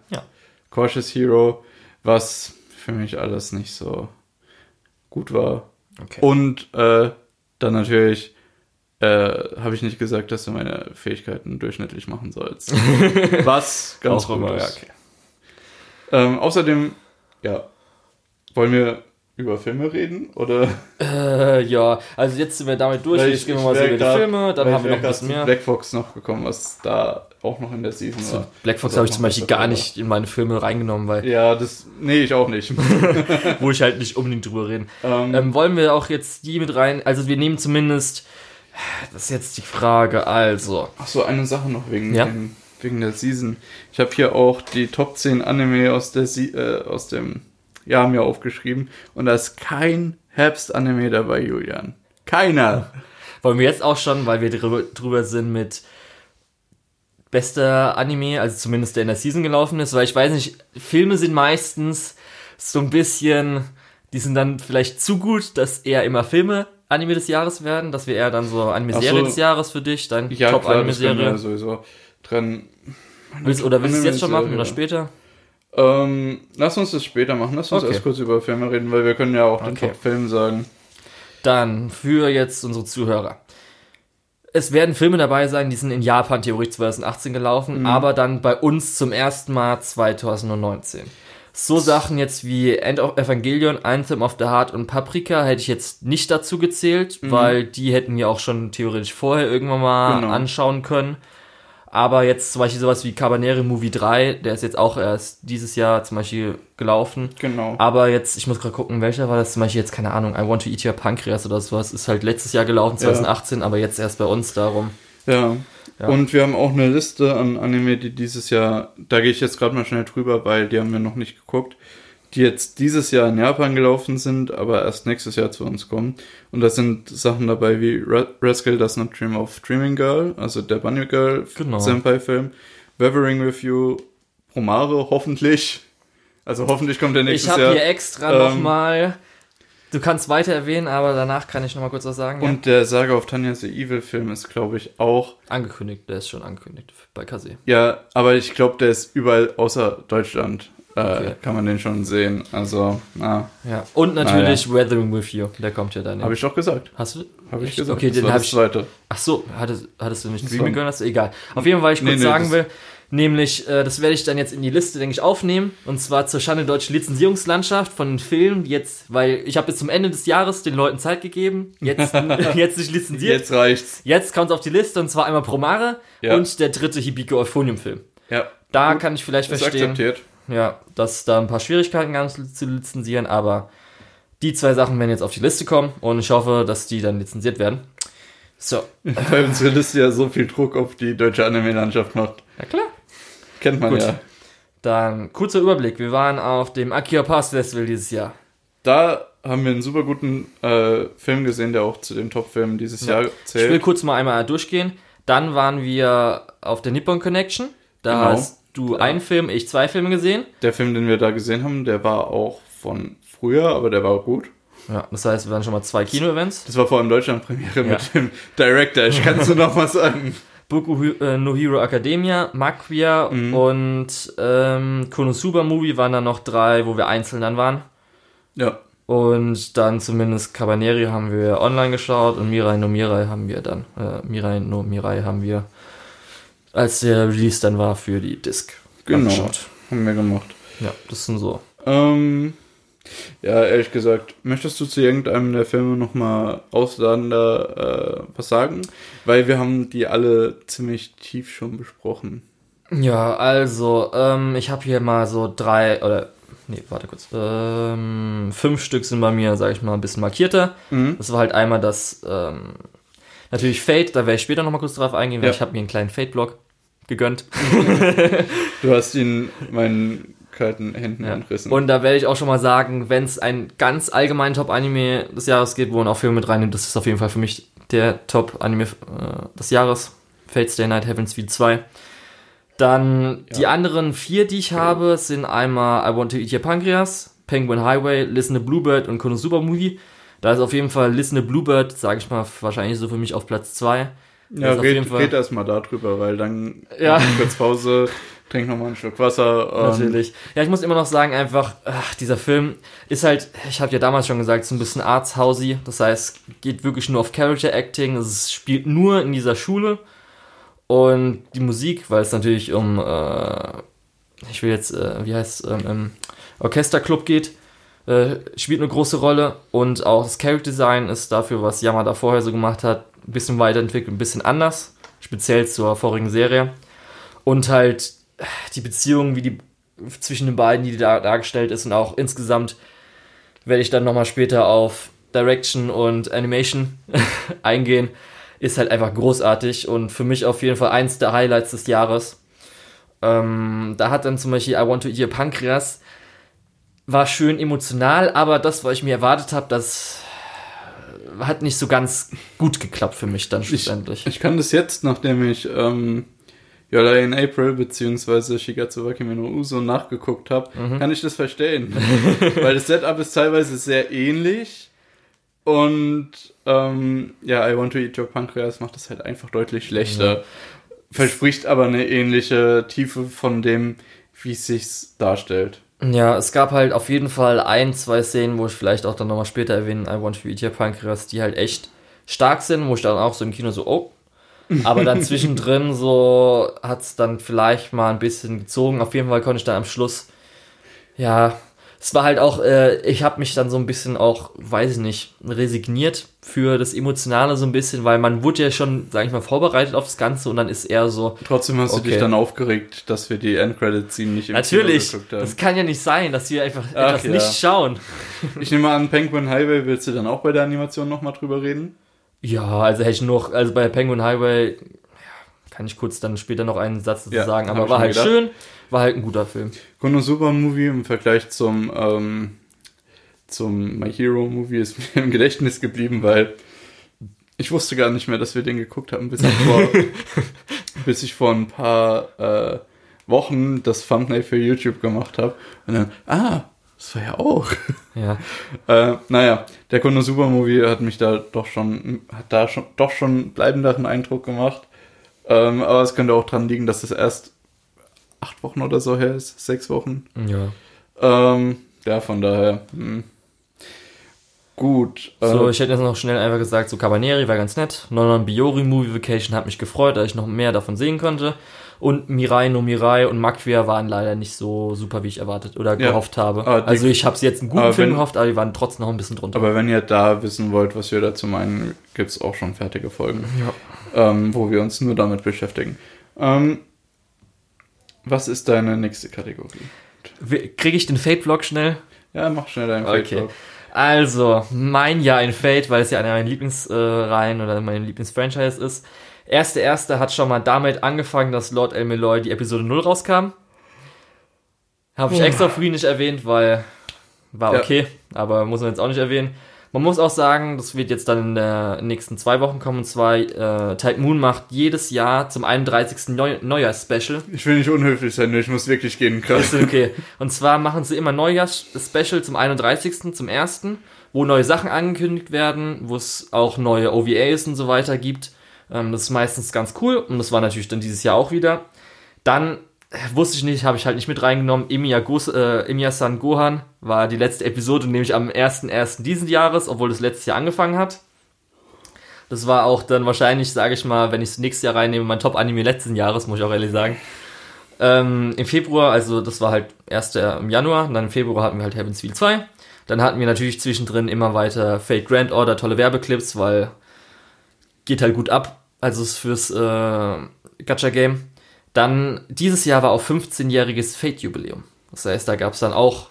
Cautious Hero, was für mich alles nicht so gut war. Okay. Und äh, dann natürlich äh, habe ich nicht gesagt, dass du meine Fähigkeiten durchschnittlich machen sollst. Was ganz auch gut immer, ist. Ja, okay. ähm, außerdem, ja, wollen wir über Filme reden? Oder? Äh, ja, also jetzt sind wir damit durch. Weil jetzt ich, gehen wir mal so über grad, die Filme, dann haben wir noch ein bisschen mehr. Black Fox noch gekommen, was da auch noch in der Season also, war. Black Fox habe ich zum Beispiel gar war. nicht in meine Filme reingenommen, weil... Ja, das... Nee, ich auch nicht. Wo ich halt nicht unbedingt drüber reden. Ähm, ähm, wollen wir auch jetzt die mit rein... Also wir nehmen zumindest... Das ist jetzt die Frage, also... Ach so, eine Sache noch wegen, ja? dem, wegen der Season. Ich habe hier auch die Top zehn Anime aus der Sie- äh, aus dem... Ja, haben wir aufgeschrieben. Und da ist kein Herbst-Anime dabei, Julian. Keiner. Wollen wir jetzt auch schon, weil wir drüber, drüber sind mit bester Anime, also zumindest der in der Season gelaufen ist, weil ich weiß nicht, Filme sind meistens so ein bisschen, die sind dann vielleicht zu gut, dass eher immer Filme Anime des Jahres werden, dass wir eher dann so Anime-Serie so. des Jahres für dich, dann ja, Top-Anime-Serie. Ja, sowieso dran. Willst, oder willst du es jetzt schon machen oder später? Ähm, lass uns das später machen. Lass uns okay. erst kurz über Filme reden, weil wir können ja auch den okay. Top-Film sagen. Dann für jetzt unsere Zuhörer. Es werden Filme dabei sein, die sind in Japan theoretisch zwanzig achtzehn gelaufen, mhm. aber dann bei uns zum ersten Mal zwanzig neunzehn. So Sachen jetzt wie End of Evangelion, Anthem of the Heart und Paprika hätte ich jetzt nicht dazu gezählt, mhm. weil die hätten ja auch schon theoretisch vorher irgendwann mal genau. anschauen können. Aber jetzt zum Beispiel sowas wie Cabaneri Movie drei, der ist jetzt auch erst dieses Jahr zum Beispiel gelaufen. Genau. Aber jetzt, ich muss gerade gucken, welcher war das zum Beispiel jetzt, keine Ahnung, I Want to Eat Your Pancreas oder sowas, ist halt letztes Jahr gelaufen, zwanzig achtzehn, ja. aber jetzt erst bei uns darum. Ja. ja, und wir haben auch eine Liste an Anime, die dieses Jahr, da gehe ich jetzt gerade mal schnell drüber, weil die haben wir noch nicht geguckt, die jetzt dieses Jahr in Japan gelaufen sind, aber erst nächstes Jahr zu uns kommen. Und da sind Sachen dabei wie Rascal Does Not Dream of Dreaming Girl, also der Bunny Girl genau. Senpai-Film, Weathering With You, Promare, hoffentlich. Also hoffentlich kommt der nächstes Jahr. Ich habe hier extra ähm, nochmal, du kannst weiter erwähnen, aber danach kann ich nochmal kurz was sagen. Und ja. der Saga of Tanya the Evil Film ist, glaube ich, auch... Angekündigt, der ist schon angekündigt bei Kase. Ja, aber ich glaube, der ist überall außer Deutschland. Okay. Kann man den schon sehen, also, na. Ja. Und natürlich na, ja. Weathering With You, der kommt ja dann. Habe ich doch gesagt. Hast du? Habe ich gesagt. Okay, das den habe ich. Zweite. Ach so, hattest, hattest du nicht Dreaming Girl? Egal. Auf jeden Fall, was ich nee, kurz nee, sagen will, nämlich, äh, das werde ich dann jetzt in die Liste, denke ich, aufnehmen, und zwar zur Schande deutsche Lizenzierungslandschaft von den Filmen jetzt, weil ich habe bis zum Ende des Jahres den Leuten Zeit gegeben, jetzt, jetzt nicht lizenziert. Jetzt reicht's. Jetzt kommt es auf die Liste, und zwar einmal Promare ja. und der dritte Hibiko Euphonium-Film. Ja. Da Gut. kann ich vielleicht ist verstehen. Akzeptiert. Ja, dass da ein paar Schwierigkeiten gab zu lizenzieren, aber die zwei Sachen werden jetzt auf die Liste kommen und ich hoffe, dass die dann lizenziert werden. So. Weil unsere Liste ja so viel Druck auf die deutsche Anime-Landschaft macht. Ja klar. Kennt man Gut. ja. Dann kurzer Überblick. Wir waren auf dem Akihabara Pass Festival dieses Jahr. Da haben wir einen super guten äh, Film gesehen, der auch zu den Top-Filmen dieses ja. Jahr zählt. Ich will kurz mal einmal durchgehen. Dann waren wir auf der Nippon Connection. Da genau. ist Du ja. einen Film, ich zwei Filme gesehen. Der Film, den wir da gesehen haben, der war auch von früher, aber der war gut. Ja, das heißt, wir waren schon mal zwei Kino-Events. Das war vor allem Deutschland-Premiere ja. mit dem Director. Ich kann es nur noch mal sagen. Boku no Hero Academia, Maquia mhm. und ähm, Konosuba-Movie waren dann noch drei, wo wir einzeln dann waren. Ja. Und dann zumindest Cabaneri haben wir online geschaut und Mirai no Mirai haben wir dann. Äh, Mirai no Mirai haben wir... Als der Release dann war für die Disc. Genau, haben wir gemacht. Ja, das sind so. Ähm, Ja, ehrlich gesagt, möchtest du zu irgendeinem der Filme nochmal auseinander äh, was sagen? Weil wir haben die alle ziemlich tief schon besprochen. Ja, also, ähm, ich habe hier mal so drei, oder, nee, warte kurz, ähm, fünf Stück sind bei mir, sag ich mal, ein bisschen markierter. Mhm. Das war halt einmal das, ähm, natürlich Fate, da werde ich später nochmal kurz drauf eingehen, weil ja. ich habe mir einen kleinen Fate-Blog gegönnt. Du hast ihn meinen kalten Händen ja. entrissen. Und da werde ich auch schon mal sagen, wenn es einen ganz allgemeinen Top-Anime des Jahres gibt, wo man auch Filme mit reinnimmt, das ist auf jeden Fall für mich der Top-Anime äh, des Jahres. Fate/stay night Heaven's Feel zwei. Dann ja. die anderen vier, die ich okay. habe, sind einmal I Want to Eat Your Pancreas, Penguin Highway, Listen to Bluebird und Konosuba Movie. Da ist auf jeden Fall Listen to Bluebird, sage ich mal, wahrscheinlich so für mich auf Platz zwei. Ja, red, red erst mal darüber, weil dann ja. kurz Pause, trink nochmal einen Schluck Wasser. Und natürlich. Ja, ich muss immer noch sagen, einfach, ach, dieser Film ist halt, ich habe ja damals schon gesagt, so ein bisschen artshousey. Das heißt, geht wirklich nur auf Character Acting. Es spielt nur in dieser Schule. Und die Musik, weil es natürlich um, äh, ich will jetzt, äh, wie heißt es, ähm, ähm, Orchesterclub geht, äh, spielt eine große Rolle. Und auch das Character Design ist dafür, was Yamada vorher so gemacht hat, ein bisschen weiterentwickelt, ein bisschen anders, speziell zur vorigen Serie. Und halt die Beziehung, wie die zwischen den beiden, die da dargestellt ist, und auch insgesamt werde ich dann nochmal später auf Direction und Animation eingehen, ist halt einfach großartig und für mich auf jeden Fall eins der Highlights des Jahres. Ähm, da hat dann zum Beispiel I Want to Eat Your Pancreas, war schön emotional, aber das, was ich mir erwartet habe, das hat nicht so ganz gut geklappt für mich dann schlussendlich. Ich, ich kann das jetzt, nachdem ich ähm, Your in April beziehungsweise Shigatsuwa Kimi no Uso nachgeguckt habe, mhm. kann ich das verstehen. Weil das Setup ist teilweise sehr ähnlich und ähm, ja, I Want to Eat Your Pancreas macht das halt einfach deutlich schlechter. Mhm. Verspricht aber eine ähnliche Tiefe von dem, wie es sich darstellt. Ja, es gab halt auf jeden Fall ein, zwei Szenen, wo ich vielleicht auch dann nochmal später erwähne, I Want to Eat Your Pancreas, die halt echt stark sind, wo ich dann auch so im Kino so, oh. Aber dann zwischendrin so hat es dann vielleicht mal ein bisschen gezogen. Auf jeden Fall konnte ich dann am Schluss, ja, es war halt auch, äh, ich habe mich dann so ein bisschen auch, weiß ich nicht, resigniert für das Emotionale so ein bisschen, weil man wurde ja schon, sag ich mal, vorbereitet auf das Ganze und dann ist eher so... Trotzdem hast okay. du dich dann aufgeregt, dass wir die Endcredits-Scene nicht im Natürlich, Kino geguckt haben. Das kann ja nicht sein, dass wir einfach Ach, etwas ja. nicht schauen. Ich nehme an, Penguin Highway, willst du dann auch bei der Animation nochmal drüber reden? Ja, also hätte ich noch, also bei Penguin Highway... Kann ich kurz dann später noch einen Satz dazu ja, sagen, aber war halt gedacht. Schön, war halt ein guter Film. Konosuba-Movie im Vergleich zum, ähm, zum My Hero-Movie ist mir im Gedächtnis geblieben, weil ich wusste gar nicht mehr, dass wir den geguckt haben, bis ich vor, bis ich vor ein paar äh, Wochen das Thumbnail für YouTube gemacht habe. Und dann, ah, das war ja auch. Ja. äh, naja, der Konosuba-Movie hat mich da doch schon, hat da schon, doch schon bleibenderen Eindruck gemacht. Ähm, aber es könnte auch dran liegen, dass das erst acht Wochen oder so her ist, sechs Wochen. Ja. Ähm, ja, von daher. Mh. Gut. Ähm. So, ich hätte jetzt noch schnell einfach gesagt, so Cabaneri war ganz nett. Nonon Biori Movie Vacation hat mich gefreut, da ich noch mehr davon sehen konnte. Und Mirai no Mirai und Maquia waren leider nicht so super, wie ich erwartet oder ja. gehofft habe. Ah, also die, ich habe es jetzt einen guten wenn, Film gehofft, aber die waren trotzdem noch ein bisschen drunter. Aber wenn ihr da wissen wollt, was wir dazu meinen, gibt es auch schon fertige Folgen, ja. ähm, wo wir uns nur damit beschäftigen. Ähm, was ist deine nächste Kategorie? Kriege ich den Fate-Vlog schnell? Ja, mach schnell deinen okay. Fate-Vlog. Also, mein Jahr in Fate, weil es ja einer meiner Lieblingsreihen äh, oder meine Lieblingsfranchise ist. Erste Erste hat schon mal damit angefangen, dass Lord El Meloy die Episode null rauskam. Habe ich extra früh nicht erwähnt, weil war okay, ja. aber muss man jetzt auch nicht erwähnen. Man muss auch sagen, das wird jetzt dann in den nächsten zwei Wochen kommen, und zwar äh, Tide Moon macht jedes Jahr zum einunddreißigsten Neu- Neujahrs-Special. Ich will nicht unhöflich sein, ich muss wirklich gehen, krass. Ist okay. Und zwar machen sie immer Neujahrs-Special zum einunddreißigsten, zum ersten, wo neue Sachen angekündigt werden, wo es auch neue O V As und so weiter gibt. Das ist meistens ganz cool und das war natürlich dann dieses Jahr auch wieder. Dann wusste ich nicht, habe ich halt nicht mit reingenommen, Emiya Go- äh, Emiya-san Gohan war die letzte Episode, nämlich am ersten ersten diesen Jahres, obwohl das letztes Jahr angefangen hat. Das war auch dann wahrscheinlich, sage ich mal, wenn ich es nächstes Jahr reinnehme, mein Top-Anime letzten Jahres, muss ich auch ehrlich sagen. Ähm, Im Februar, also das war halt erst im Januar, und dann im Februar hatten wir halt Heaven's Feel zwei. Dann hatten wir natürlich zwischendrin immer weiter Fate Grand Order, tolle Werbeclips, weil geht halt gut ab, also fürs äh, Gacha-Game. Dann, dieses Jahr war auch fünfzehnjähriges Fate-Jubiläum. Das heißt, da gab es dann auch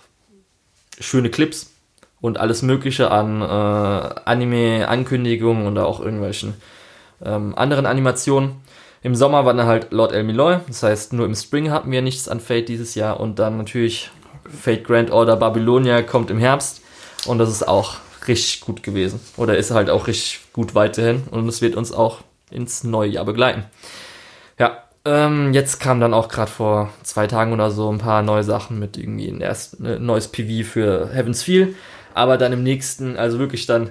schöne Clips und alles Mögliche an äh, Anime-Ankündigungen und auch irgendwelchen ähm, anderen Animationen. Im Sommer war dann halt Lord Elmilloy, das heißt, nur im Spring hatten wir nichts an Fate dieses Jahr. Und dann natürlich Fate Grand Order Babylonia kommt im Herbst und das ist auch richtig gut gewesen. Oder ist halt auch richtig gut weiterhin und es wird uns auch ins neue Jahr begleiten. Ja, ähm, jetzt kamen dann auch gerade vor zwei Tagen oder so ein paar neue Sachen mit irgendwie ein, erst, ein neues P V für Heaven's Feel. Aber dann im nächsten, also wirklich dann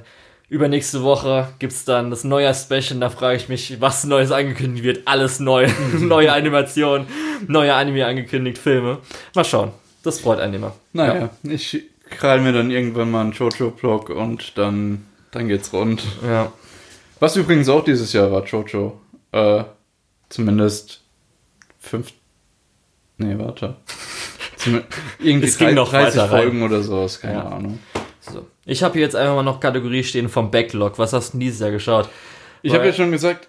übernächste Woche gibt's dann das Neujahrs-Special. Da frage ich mich, was Neues angekündigt wird. Alles neu. Neue Animationen, neue Anime angekündigt, Filme. Mal schauen. Das freut einen immer. Naja, ja. Ich krall mir dann irgendwann mal einen Jojo-Blog und dann, dann geht's rund. Ja. Was übrigens auch dieses Jahr war, Jojo. Äh, zumindest fünf... Nee, warte. Zum, irgendwie es ging drei, noch dreißig Folgen rein. Oder sowas, keine ja. Ahnung. So. Ich habe hier jetzt einfach mal noch Kategorie stehen vom Backlog. Was hast du denn dieses Jahr geschaut? Ich habe ja schon gesagt,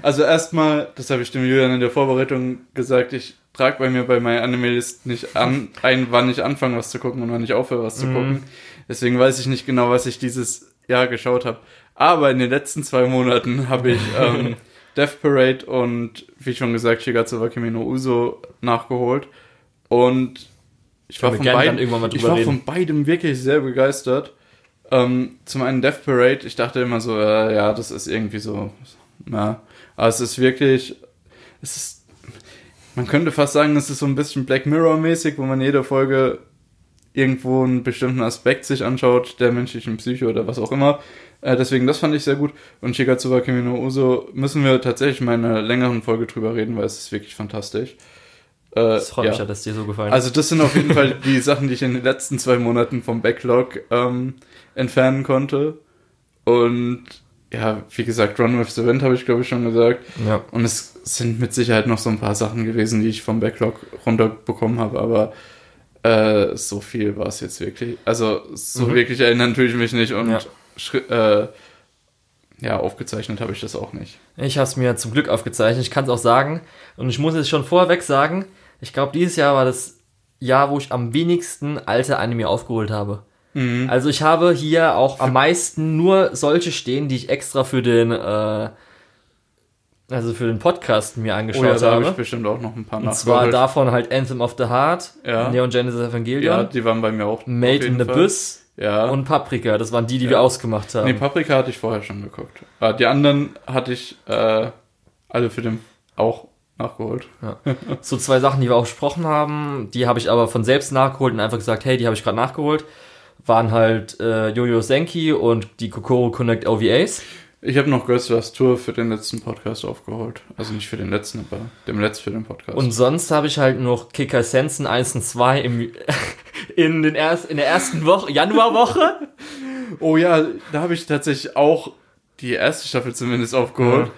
also erstmal, das habe ich dem Julian in der Vorbereitung gesagt, ich trage bei mir bei meiner Anime-List nicht an, ein, wann ich anfange, was zu gucken und wann ich aufhöre, was zu mm. gucken. Deswegen weiß ich nicht genau, was ich dieses Jahr geschaut habe. Aber in den letzten zwei Monaten habe ich ähm, Death Parade und, wie schon gesagt, Shigatsu wa Kimi no Uso nachgeholt. Und ich war, von beiden, ich war von beidem wirklich sehr begeistert. Ähm, zum einen Death Parade, ich dachte immer so, äh, ja, das ist irgendwie so, na, aber es ist wirklich, es ist, man könnte fast sagen, es ist so ein bisschen Black Mirror-mäßig, wo man jede Folge irgendwo einen bestimmten Aspekt sich anschaut, der menschlichen Psyche oder was auch immer. Äh, deswegen, das fand ich sehr gut. Und Shigatsu wa Kimi no Uso müssen wir tatsächlich mal in einer längeren Folge drüber reden, weil es ist wirklich fantastisch. Das freut mich ja, dass dir so gefallen hat. Also das sind auf jeden Fall die Sachen, die ich in den letzten zwei Monaten vom Backlog ähm, entfernen konnte. Und ja, wie gesagt, Run with the Wind habe ich, glaube ich, schon gesagt. Ja. Und es sind mit Sicherheit noch so ein paar Sachen gewesen, die ich vom Backlog runterbekommen habe. Aber äh, so viel war es jetzt wirklich. Also so mhm. wirklich erinnern tue ich mich nicht. Und ja. Schri- äh, Ja, aufgezeichnet habe ich das auch nicht. Ich habe es mir zum Glück aufgezeichnet. Ich kann es auch sagen. Und ich muss es schon vorweg sagen, ich glaube, dieses Jahr war das Jahr, wo ich am wenigsten alte Anime aufgeholt habe. Mhm. Also ich habe hier auch am meisten nur solche stehen, die ich extra für den äh, also für den Podcast mir angeschaut oh ja, da habe. Da habe ich bestimmt auch noch ein paar nachgeholt. Und zwar davon halt Anthem of the Heart, ja. Neon Genesis Evangelion. Ja, die waren bei mir auch. Made in the Abyss. Ja. Und Paprika, das waren die, die ja. wir ausgemacht haben. Nee, Paprika hatte ich vorher schon geguckt. Die anderen hatte ich äh, alle für den auch nachgeholt. Ja. So zwei Sachen, die wir auch besprochen haben, die habe ich aber von selbst nachgeholt und einfach gesagt, hey, die habe ich gerade nachgeholt, waren halt äh, Yo-Yo Senki und die Kokoro Connect O V As. Ich habe noch Girls Last Tour für den letzten Podcast aufgeholt. Also nicht für den letzten, aber dem letzten für den Podcast. Und sonst habe ich halt noch Kikai Sensen eins und zwei im, in, den erst, in der ersten Woche, Januarwoche. Oh ja, da habe ich tatsächlich auch die erste Staffel zumindest aufgeholt. Mhm.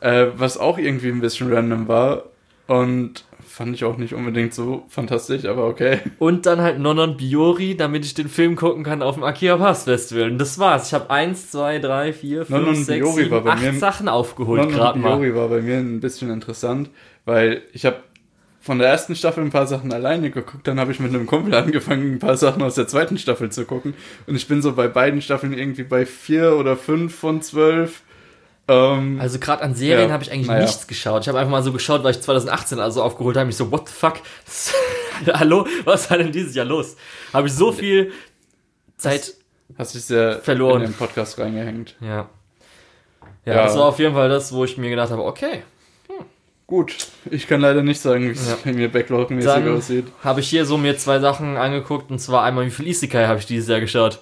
Äh, was auch irgendwie ein bisschen random war. Und fand ich auch nicht unbedingt so fantastisch, aber okay. Und dann halt Nonon Biori, damit ich den Film gucken kann auf dem Akihabara Pass Festival. Und das war's. Ich habe eins, zwei, drei, vier, fünf, sechs, sieben, acht Sachen aufgeholt gerade mal. Nonon Biori war bei mir ein bisschen interessant, weil ich habe von der ersten Staffel ein paar Sachen alleine geguckt, dann habe ich mit einem Kumpel angefangen, ein paar Sachen aus der zweiten Staffel zu gucken. Und ich bin so bei beiden Staffeln irgendwie bei vier oder fünf von zwölf. Um, also gerade an Serien ja, habe ich eigentlich naja. nichts geschaut. Ich habe einfach mal so geschaut, weil ich zwanzig achtzehn also aufgeholt habe. Ich so, what the fuck? Hallo? Was war denn dieses Jahr los? Habe ich so viel Zeit hast, hast sehr verloren. Hast dich in den Podcast reingehängt. Ja. ja. Ja, das war auf jeden Fall das, wo ich mir gedacht habe, okay. Hm. Gut, ich kann leider nicht sagen, wie es ja. bei mir Backlog-mäßig aussieht. Habe ich hier so mir zwei Sachen angeguckt. Und zwar einmal, wie viel Isekai habe ich dieses Jahr geschaut.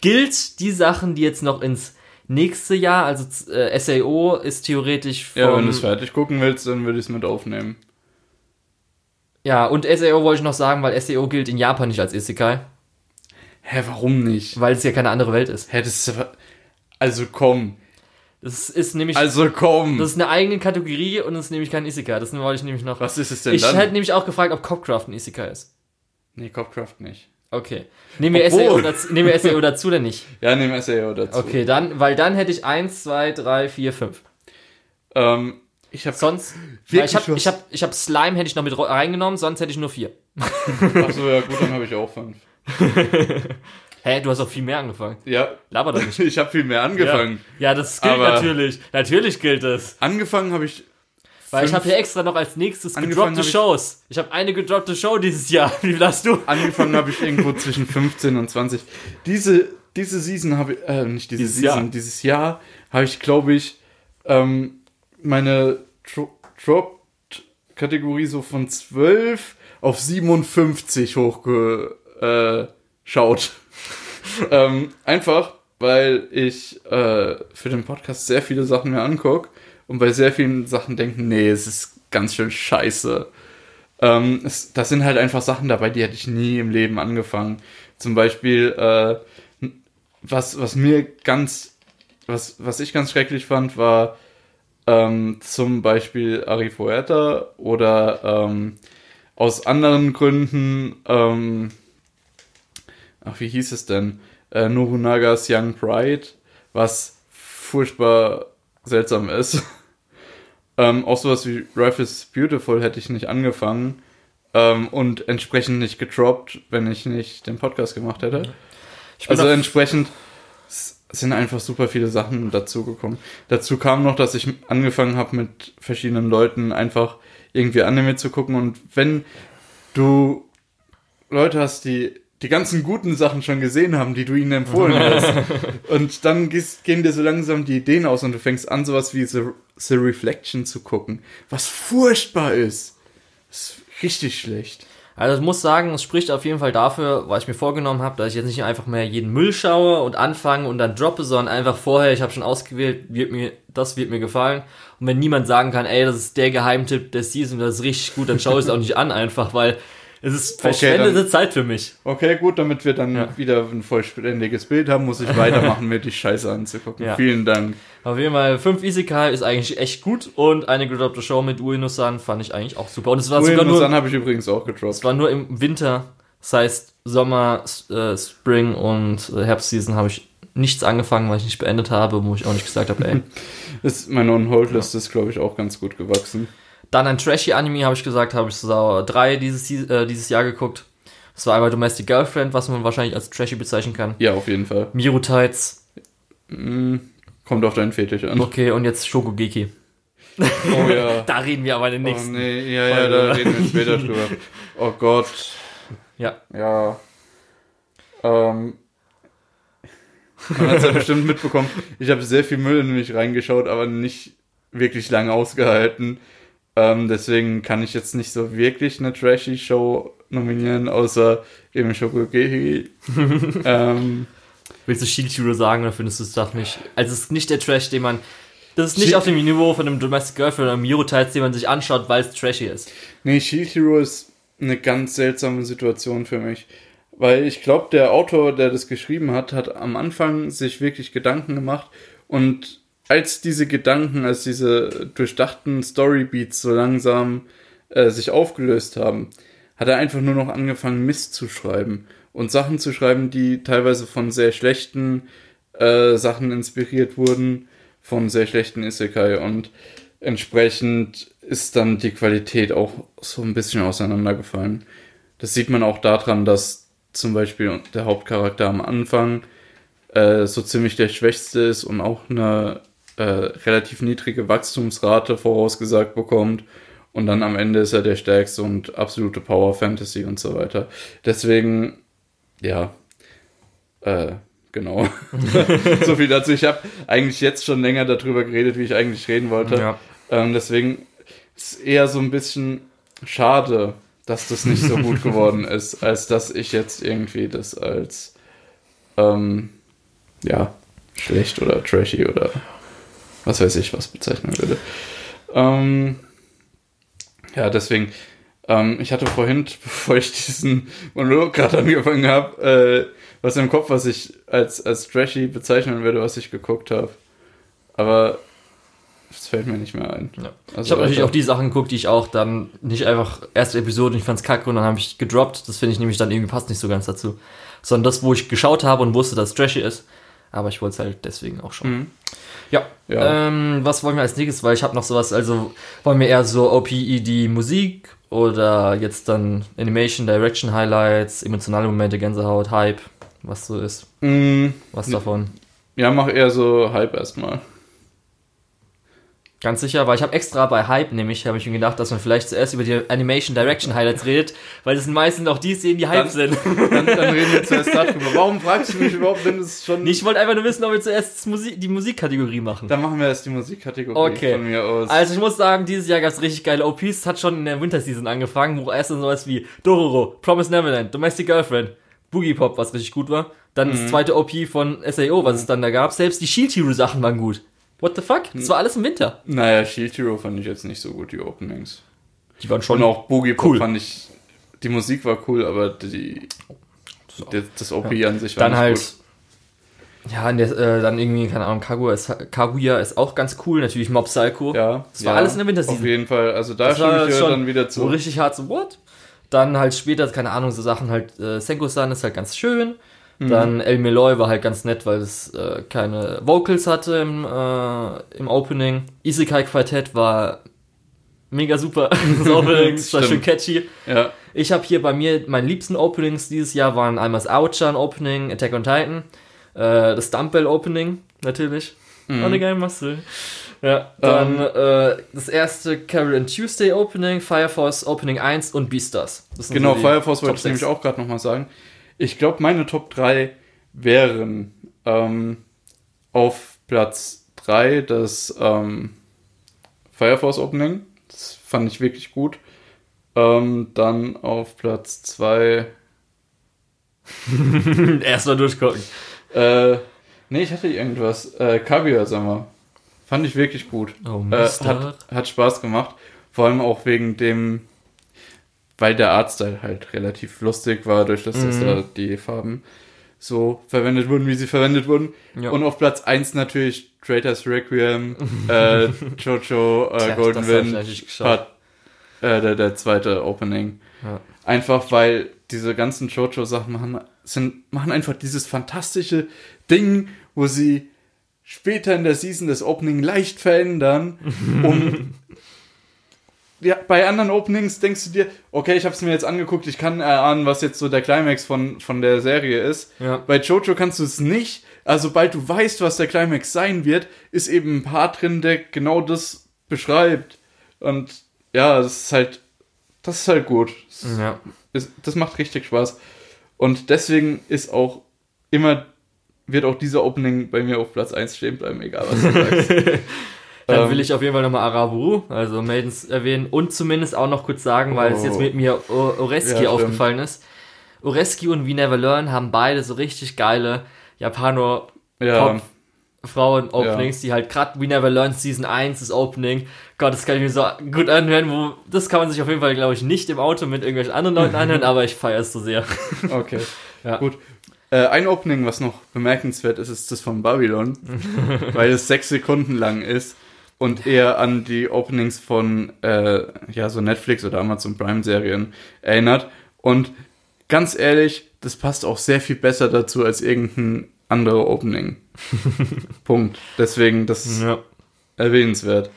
Gilt die Sachen, die jetzt noch ins nächste Jahr, also äh, S A O ist theoretisch vom... Ja, wenn du es fertig gucken willst, dann würde ich es mit aufnehmen. Ja, und S A O wollte ich noch sagen, weil S A O gilt in Japan nicht als Isekai. Hä, warum nicht? Weil es ja keine andere Welt ist. Hä, das ist... Also komm. Das ist nämlich... Also komm. Das ist eine eigene Kategorie und das ist nämlich kein Isekai. Das wollte ich nämlich noch... Was ist es denn ich dann? Ich hätte nämlich auch gefragt, ob Copcraft ein Isekai ist. Nee, Copcraft nicht. Okay. Nehmen wir S A O dazu, nehmen wir S A O dazu oder nicht? Ja, nehmen wir S A O dazu. Okay, dann, weil dann hätte ich eins, zwei, drei, vier, fünf. Ähm, ich habe sonst ich habe ich habe ich habe Slime hätte ich noch mit reingenommen, sonst hätte ich nur vier. Achso, ja gut, dann habe ich auch fünf. Hä, hey, du hast auch viel mehr angefangen. Ja. Laber doch nicht. Ich habe viel mehr angefangen. Ja, ja, das gilt natürlich. Natürlich gilt das. Angefangen habe ich... Weil fünf. Ich habe hier extra noch als nächstes angefangen gedroppte hab Shows. Ich, ich habe eine gedroppte Show dieses Jahr. Wie viel hast du? Angefangen habe ich irgendwo zwischen fünfzehn und zwanzig. Diese, diese Season habe ich... Äh, nicht diese dieses Season. Jahr. Dieses Jahr habe ich, glaube ich, ähm, meine Dropped-Kategorie so von zwölf auf siebenundfünfzig hochgeschaut. Äh, ähm, einfach, weil ich äh, für den Podcast sehr viele Sachen mir angucke und bei sehr vielen Sachen denke, nee, es ist ganz schön scheiße. Ähm, es, das sind halt einfach Sachen dabei, die hätte ich nie im Leben angefangen. Zum Beispiel, äh, was, was mir ganz, was, was ich ganz schrecklich fand, war ähm, zum Beispiel Ari Fuerta oder ähm, aus anderen Gründen, ähm, ach, wie hieß es denn? Äh, Nobunagas Young Bride, was furchtbar seltsam ist. ähm, auch sowas wie Rife is Beautiful hätte ich nicht angefangen ähm, und entsprechend nicht gedroppt, wenn ich nicht den Podcast gemacht hätte. Also entsprechend sind einfach super viele Sachen dazugekommen. Dazu kam noch, dass ich angefangen habe, mit verschiedenen Leuten einfach irgendwie Anime zu gucken. Und wenn du Leute hast, die die ganzen guten Sachen schon gesehen haben, die du ihnen empfohlen hast. Und dann gehst, gehen dir so langsam die Ideen aus und du fängst an, sowas wie The, The Reflection zu gucken. Was furchtbar ist. Das ist richtig schlecht. Also ich muss sagen, es spricht auf jeden Fall dafür, was ich mir vorgenommen habe, dass ich jetzt nicht einfach mehr jeden Müll schaue und anfange und dann droppe, sondern einfach vorher, ich habe schon ausgewählt, wird mir, das wird mir gefallen. Und wenn niemand sagen kann, ey, das ist der Geheimtipp der Season, das ist richtig gut, dann schaue ich es auch nicht an einfach, weil es ist verschwendete okay, Zeit für mich. Okay, gut, damit wir dann ja. wieder ein vollständiges Bild haben, muss ich weitermachen, mir die Scheiße anzugucken. Ja. Vielen Dank. Auf jeden Fall, fünf Isekai ist eigentlich echt gut und eine gedroppte Show mit Ueno-san fand ich eigentlich auch super. Und es war sogar nur... Ueno-san habe ich übrigens auch gedroppt. Es war nur im Winter, das heißt Sommer, äh, Spring und äh, Herbstseason habe ich nichts angefangen, weil ich nicht beendet habe, wo ich auch nicht gesagt habe, ey. ist, meine On-Hold-Liste ja. ist, glaube ich, auch ganz gut gewachsen. Dann ein Trashy-Anime, habe ich gesagt, habe ich S A O drei dieses, äh, dieses Jahr geguckt. Das war einmal Domestic Girlfriend, was man wahrscheinlich als Trashy bezeichnen kann. Ja, auf jeden Fall. Mirutides. Mm, kommt auf deinen Fetisch an. Okay, und jetzt Shokugeki. Oh ja. Da reden wir aber in den nächsten. Oh nee, ja, Folge. Ja, da reden wir später drüber. Oh Gott. Ja. Ja. Ähm. Man hat es ja bestimmt mitbekommen. Ich habe sehr viel Müll in mich reingeschaut, aber nicht wirklich lange ausgehalten. Ähm, deswegen kann ich jetzt nicht so wirklich eine Trashy-Show nominieren, außer eben Shokugeki. ähm, Willst du Shield Hero sagen, oder findest du es doch nicht? Also es ist nicht der Trash, den man... Das ist nicht Sh- auf dem Niveau von einem Domestic Girlfriend oder einem Mirutides, den man sich anschaut, weil es trashy ist. Nee, Shield Hero ist eine ganz seltsame Situation für mich. Weil ich glaube, der Autor, der das geschrieben hat, hat am Anfang sich wirklich Gedanken gemacht und als diese Gedanken, als diese durchdachten Storybeats so langsam äh, sich aufgelöst haben, hat er einfach nur noch angefangen, Mist zu schreiben und Sachen zu schreiben, die teilweise von sehr schlechten äh, Sachen inspiriert wurden, von sehr schlechten Isekai, und entsprechend ist dann die Qualität auch so ein bisschen auseinandergefallen. Das sieht man auch daran, dass zum Beispiel der Hauptcharakter am Anfang äh, so ziemlich der Schwächste ist und auch eine Äh, relativ niedrige Wachstumsrate vorausgesagt bekommt und dann am Ende ist er der stärkste und absolute Power Fantasy und so weiter. Deswegen, ja, äh, genau. So viel dazu. Ich habe eigentlich jetzt schon länger darüber geredet, wie ich eigentlich reden wollte. Ja. Ähm, deswegen ist es eher so ein bisschen schade, dass das nicht so gut geworden ist, als dass ich jetzt irgendwie das als ähm, ja, schlecht oder trashy oder was weiß ich, was bezeichnen würde. Ähm, ja, deswegen, ähm, ich hatte vorhin, bevor ich diesen Monolog gerade angefangen habe, äh, was im Kopf, was ich als, als trashy bezeichnen würde, was ich geguckt habe. Aber Das fällt mir nicht mehr ein. Ja. Also ich habe natürlich auch die Sachen geguckt, die ich auch dann nicht einfach erste Episode, ich fand's kacke und dann habe ich gedroppt. Das finde ich nämlich dann irgendwie passt nicht so ganz dazu. Sondern das, wo ich geschaut habe und wusste, dass es trashy ist. Aber ich wollte es halt deswegen auch schauen. Mhm. Ja, ja. Ähm, was wollen wir als nächstes? Weil ich habe noch sowas, also wollen wir eher so O P E D Musik oder jetzt dann Animation, Direction Highlights, emotionale Momente, Gänsehaut, Hype, was so ist. Mhm. Was davon? Ja, mach eher so Hype erstmal. Ganz sicher, weil ich habe extra bei Hype, nämlich habe ich mir gedacht, dass man vielleicht zuerst über die Animation Direction Highlights redet, weil das sind meistens auch die Szenen, die Hype dann, sind. Dann, dann reden wir zuerst darüber. Warum fragst du mich überhaupt, wenn es schon... Ich wollte einfach nur wissen, ob wir zuerst Musi- die Musikkategorie machen. Dann machen wir erst die Musikkategorie okay. Von mir aus. Also ich muss sagen, dieses Jahr gab es richtig geile O Ps, hat schon in der Winterseason angefangen, wo erst dann sowas wie Dororo, Promised Neverland, Domestic Girlfriend, Boogie Pop, was richtig gut war, dann mhm. das zweite O P von S A O, was mhm. es dann da gab, selbst die Shield Hero Sachen waren gut. What the fuck? Das war alles im Winter. Naja, Shield Hero fand ich jetzt nicht so gut, die Openings. Die waren schon und auch Boogie Pop cool. Fand ich, die Musik war cool, aber die, so. das, das O P ja. an sich war dann nicht halt, gut. Ja, der, äh, dann irgendwie, keine Ahnung, Kaguya ist, Kaguya ist auch ganz cool, natürlich Mob Psycho. Ja, das war ja, alles in der Winterseason. Auf jeden Fall, also da stimme ich schon dann wieder zu. So richtig hart so, what? Dann halt später, keine Ahnung, so Sachen halt, äh, Senko-san ist halt ganz schön. Dann El Meloy war halt ganz nett, weil es äh, keine Vocals hatte im, äh, im Opening. Isekai Quartett war mega super. Das Opening das war schön catchy. Ja. Ich habe hier bei mir, meine liebsten Openings dieses Jahr waren einmal das Aochan Opening, Attack on Titan, äh, das Dumbbell Opening natürlich. Mhm. Oh, eine geile Masse. Ja, dann um, äh, das erste Carol and Tuesday Opening, Fire Force Opening eins und Beastars. Genau, so Fire Force wollte ich nämlich auch gerade nochmal sagen. Ich glaube, meine Top drei wären ähm, auf Platz drei das ähm, Fire Force Opening. Das fand ich wirklich gut. Ähm, dann auf Platz zwei... Erstmal durchgucken. Äh, nee, ich hatte irgendwas. Äh, Kaguya-sama. Fand ich wirklich gut. Oh, äh, hat, hat Spaß gemacht. Vor allem auch wegen dem... weil der Artstyle halt relativ lustig war, durch das, dass mhm. da die Farben so verwendet wurden, wie sie verwendet wurden. Ja. Und auf Platz eins natürlich Traitor's Requiem, äh, Jojo, äh, Tja, Golden Wind, Part, äh, der, der zweite Opening. Ja. Einfach, weil diese ganzen Jojo-Sachen machen, sind, machen einfach dieses fantastische Ding, wo sie später in der Season das Opening leicht verändern, um... Ja, bei anderen Openings denkst du dir, okay, ich hab's mir jetzt angeguckt, ich kann erahnen, was jetzt so der Climax von, von der Serie ist. Ja. Bei Jojo kannst du es nicht, also sobald du weißt, was der Climax sein wird, ist eben ein Part drin, der genau das beschreibt. Und ja, das ist halt, das ist halt gut. Das, ja. ist, das macht richtig Spaß. Und deswegen ist auch immer, wird auch dieser Opening bei mir auf Platz eins stehen bleiben, egal was du sagst. Dann will ich auf jeden Fall nochmal Araburu, also Maidens erwähnen und zumindest auch noch kurz sagen, weil oh. es jetzt mit mir o- Oreski ja, aufgefallen stimmt. ist. Oreski und We Never Learn haben beide so richtig geile Japano-Pop-Frauen-Openings, ja. die halt gerade We Never Learn Season eins, das Opening, Gott, das kann ich mir so gut anhören, wo, das kann man sich auf jeden Fall, glaube ich, nicht im Auto mit irgendwelchen anderen Leuten anhören, aber ich feiere es so sehr. Okay, ja. gut. Äh, ein Opening, was noch bemerkenswert ist, ist das von Babylon, weil es sechs Sekunden lang ist. Und eher an die Openings von äh, ja so Netflix oder Amazon Prime-Serien erinnert. Und ganz ehrlich, das passt auch sehr viel besser dazu als irgendein anderes Opening. Punkt. Deswegen, das ist ja. erwähnenswert.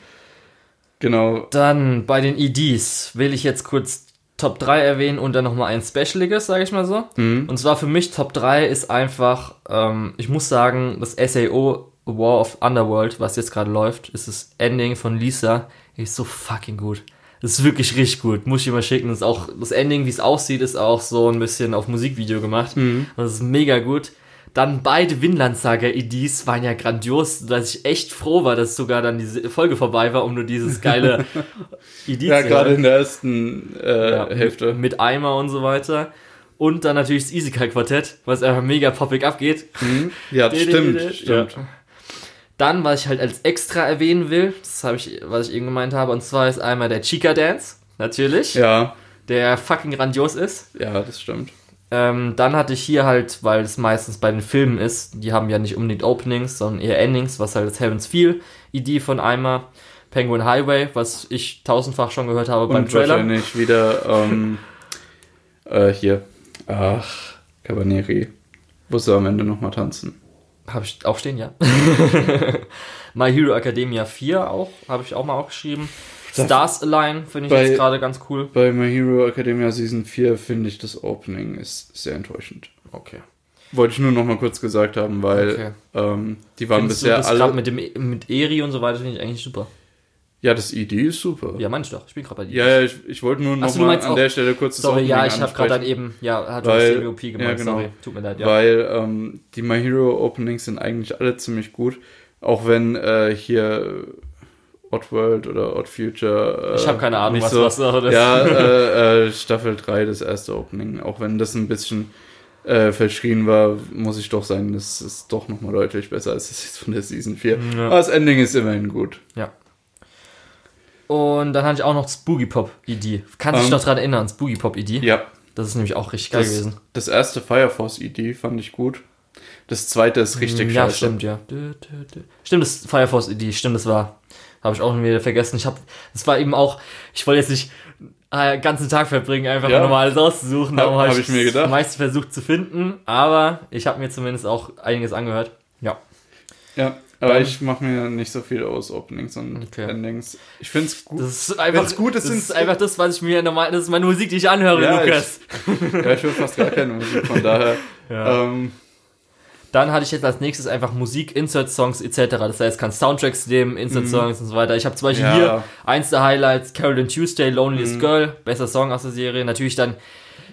Genau. Dann bei den E Ds will ich jetzt kurz Top drei erwähnen und dann nochmal ein Specialiges, sage ich mal so. Mhm. Und zwar für mich Top drei ist einfach, ähm, ich muss sagen, das S A O War of Underworld, was jetzt gerade läuft, ist das Ending von Lisa. Ist so fucking gut. Das ist wirklich richtig gut. Muss ich dir mal schicken. Das, ist auch, das Ending, wie es aussieht, ist auch so ein bisschen auf Musikvideo gemacht. Mhm. Das ist mega gut. Dann beide Vinland Saga E Ds waren ja grandios, dass ich echt froh war, dass sogar dann diese Folge vorbei war, um nur dieses geile E D zu hören. Ja, gerade in der ersten äh, ja, Hälfte. Mit, mit Eimer und so weiter. Und dann natürlich das Isekai Quartett, was einfach mega poppig abgeht. Mhm. Ja, das stimmt, stimmt. Ja. Dann, was ich halt als extra erwähnen will, das habe ich, was ich eben gemeint habe, und zwar ist einmal der Chica Dance, natürlich. Ja. Der fucking grandios ist. Ja, das stimmt. Ähm, dann hatte ich hier halt, weil es meistens bei den Filmen ist, die haben ja nicht unbedingt Openings, sondern eher Endings, was halt das Heaven's Feel I D von Eimer, Penguin Highway, was ich tausendfach schon gehört habe und beim Trailer. Und wahrscheinlich wieder ähm, äh, hier, ach, Cabaneri, musst du am Ende nochmal tanzen. Habe ich auch stehen, ja. My Hero Academia vier auch, habe ich auch mal aufgeschrieben. Stars Align finde ich bei, jetzt gerade ganz cool. Bei My Hero Academia Season vier finde ich, das Opening ist sehr enttäuschend. Okay. Wollte ich nur noch mal kurz gesagt haben, weil okay. ähm, die waren Findest bisher du das alle... Mit, dem, mit Eri und so weiter finde ich eigentlich super. Ja, das I D ist super. Ja, meinst du doch. Ich bin gerade bei dir. Ja, ja, ich, ich wollte nur noch so, mal an auch, der Stelle kurz das Opening ansprechen. Sorry, ja, ich habe gerade dann eben... Ja, hat weil, du das Stereopie gemacht, ja, genau. Sorry. Tut mir leid, ja. Weil ähm, die My Hero Openings sind eigentlich alle ziemlich gut. Auch wenn äh, hier... Oddworld oder Odd Future. Äh, ich habe keine Ahnung, was so, das ist. Ja, äh, äh, Staffel drei, das erste Opening. Auch wenn das ein bisschen äh, verschrien war, muss ich doch sagen, das ist doch nochmal deutlich besser als das jetzt von der Season vier. Ja. Aber das Ending ist immerhin gut. Ja. Und dann hatte ich auch noch Spooky Pop I D. Kannst du um, dich noch dran erinnern, Spooky Pop I D? Ja. Das ist nämlich auch richtig geil das, gewesen. Das erste Fire Force I D fand ich gut. Das zweite ist richtig ja, scheiße. Ja, stimmt, ja. Stimmt, das Fire Force I D, stimmt, das war... Habe ich auch wieder vergessen. Ich habe, es war eben auch, ich wollte jetzt nicht äh, den ganzen Tag verbringen, einfach ja. nochmal alles auszusuchen. Darum habe hab ich mir gedacht. Meistens versucht zu finden, aber ich habe mir zumindest auch einiges angehört. Ja. Ja, aber ähm, ich mache mir nicht so viel aus Openings und okay. Endings. Ich finde es gut. Das ist einfach gut. Das, das ist einfach das, was ich mir normal, das ist meine Musik, die ich anhöre, ja, Lukas. Ich, ja, ich höre fast gar keine Musik, von daher. Ja. Ähm, Dann hatte ich jetzt als nächstes einfach Musik, Insert-Songs et cetera. Das heißt, kannst Soundtracks nehmen, Insert-Songs mm. und so weiter. Ich habe zum Beispiel ja. hier eins der Highlights, Carolyn Tuesday, Loneliest mm. Girl, bester Song aus der Serie. Natürlich dann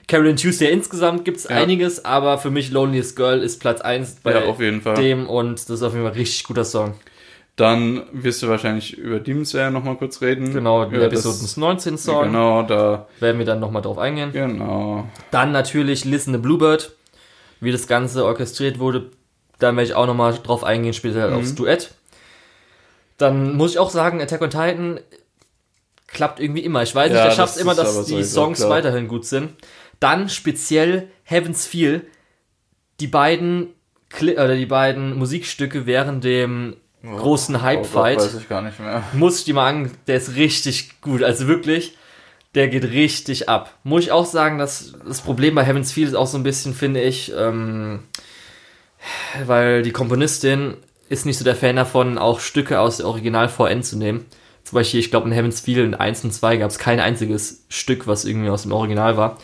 Carolyn Tuesday insgesamt gibt es ja. einiges, aber für mich Loneliest Girl ist Platz eins bei ja, auf jeden Fall. Dem und das ist auf jeden Fall ein richtig guter Song. Dann wirst du wahrscheinlich über Demon Slayer nochmal kurz reden. Genau, über Episodes neunzehn Song. Genau, da werden wir dann nochmal drauf eingehen. Genau. Dann natürlich Listen to Bluebird. Wie das Ganze orchestriert wurde, dann werde ich auch nochmal drauf eingehen, später mhm. aufs Duett. Dann muss ich auch sagen, Attack on Titan klappt irgendwie immer. Ich weiß ja, nicht, er schafft es immer, dass die Songs klar. weiterhin gut sind. Dann speziell Heaven's Feel, die beiden Cli- oder die beiden Musikstücke während dem oh, großen Hype-Fight. Oh Gott, weiß ich gar nicht mehr. Muss ich die mal an, der ist richtig gut, also wirklich. Der geht richtig ab. Muss ich auch sagen, dass das Problem bei Heaven's Feel ist auch so ein bisschen, finde ich, ähm, weil die Komponistin ist nicht so der Fan davon, auch Stücke aus der Original-V N zu nehmen. Zum Beispiel, ich glaube, in Heaven's Feel in eins und zwei gab es kein einziges Stück, was irgendwie aus dem Original war.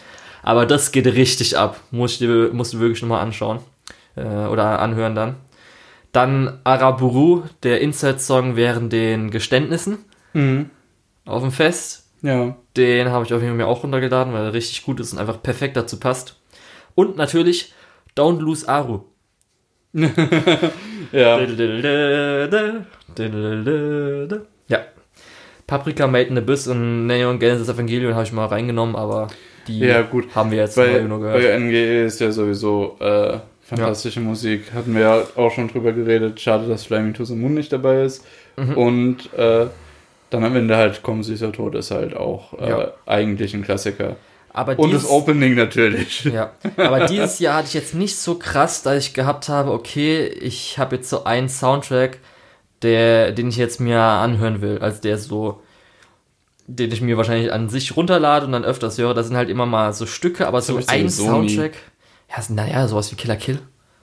Aber das geht richtig ab. Musst du, musst du wirklich nochmal anschauen äh, oder anhören dann. Dann Araburu, der Insert-Song während den Geständnissen mhm. auf dem Fest. Ja. Den habe ich auf jeden Fall mir auch runtergeladen, weil er richtig gut ist und einfach perfekt dazu passt. Und natürlich Don't Lose Aru. ja. ja. Paprika, Made in Abyss und Neon Genesis Evangelion habe ich mal reingenommen, aber die ja, gut. haben wir jetzt bei, nur gehört. Bei N G E ist ja sowieso äh, fantastische ja. Musik. Hatten wir ja auch schon drüber geredet. Schade, dass Fly Me to the Moon nicht dabei ist. Mhm. Und äh, dann am Ende halt Komm süßer Tod ist halt auch äh, ja. eigentlich ein Klassiker. Aber dieses, und das Opening natürlich. Ja. Aber dieses Jahr hatte ich jetzt nicht so krass, dass ich gehabt habe, okay, ich habe jetzt so einen Soundtrack, der, den ich jetzt mir anhören will. Also der so, den ich mir wahrscheinlich an sich runterlade und dann öfters höre. Da sind halt immer mal so Stücke, aber das so ein Soundtrack. Ja, naja, sowas wie Killer Kill.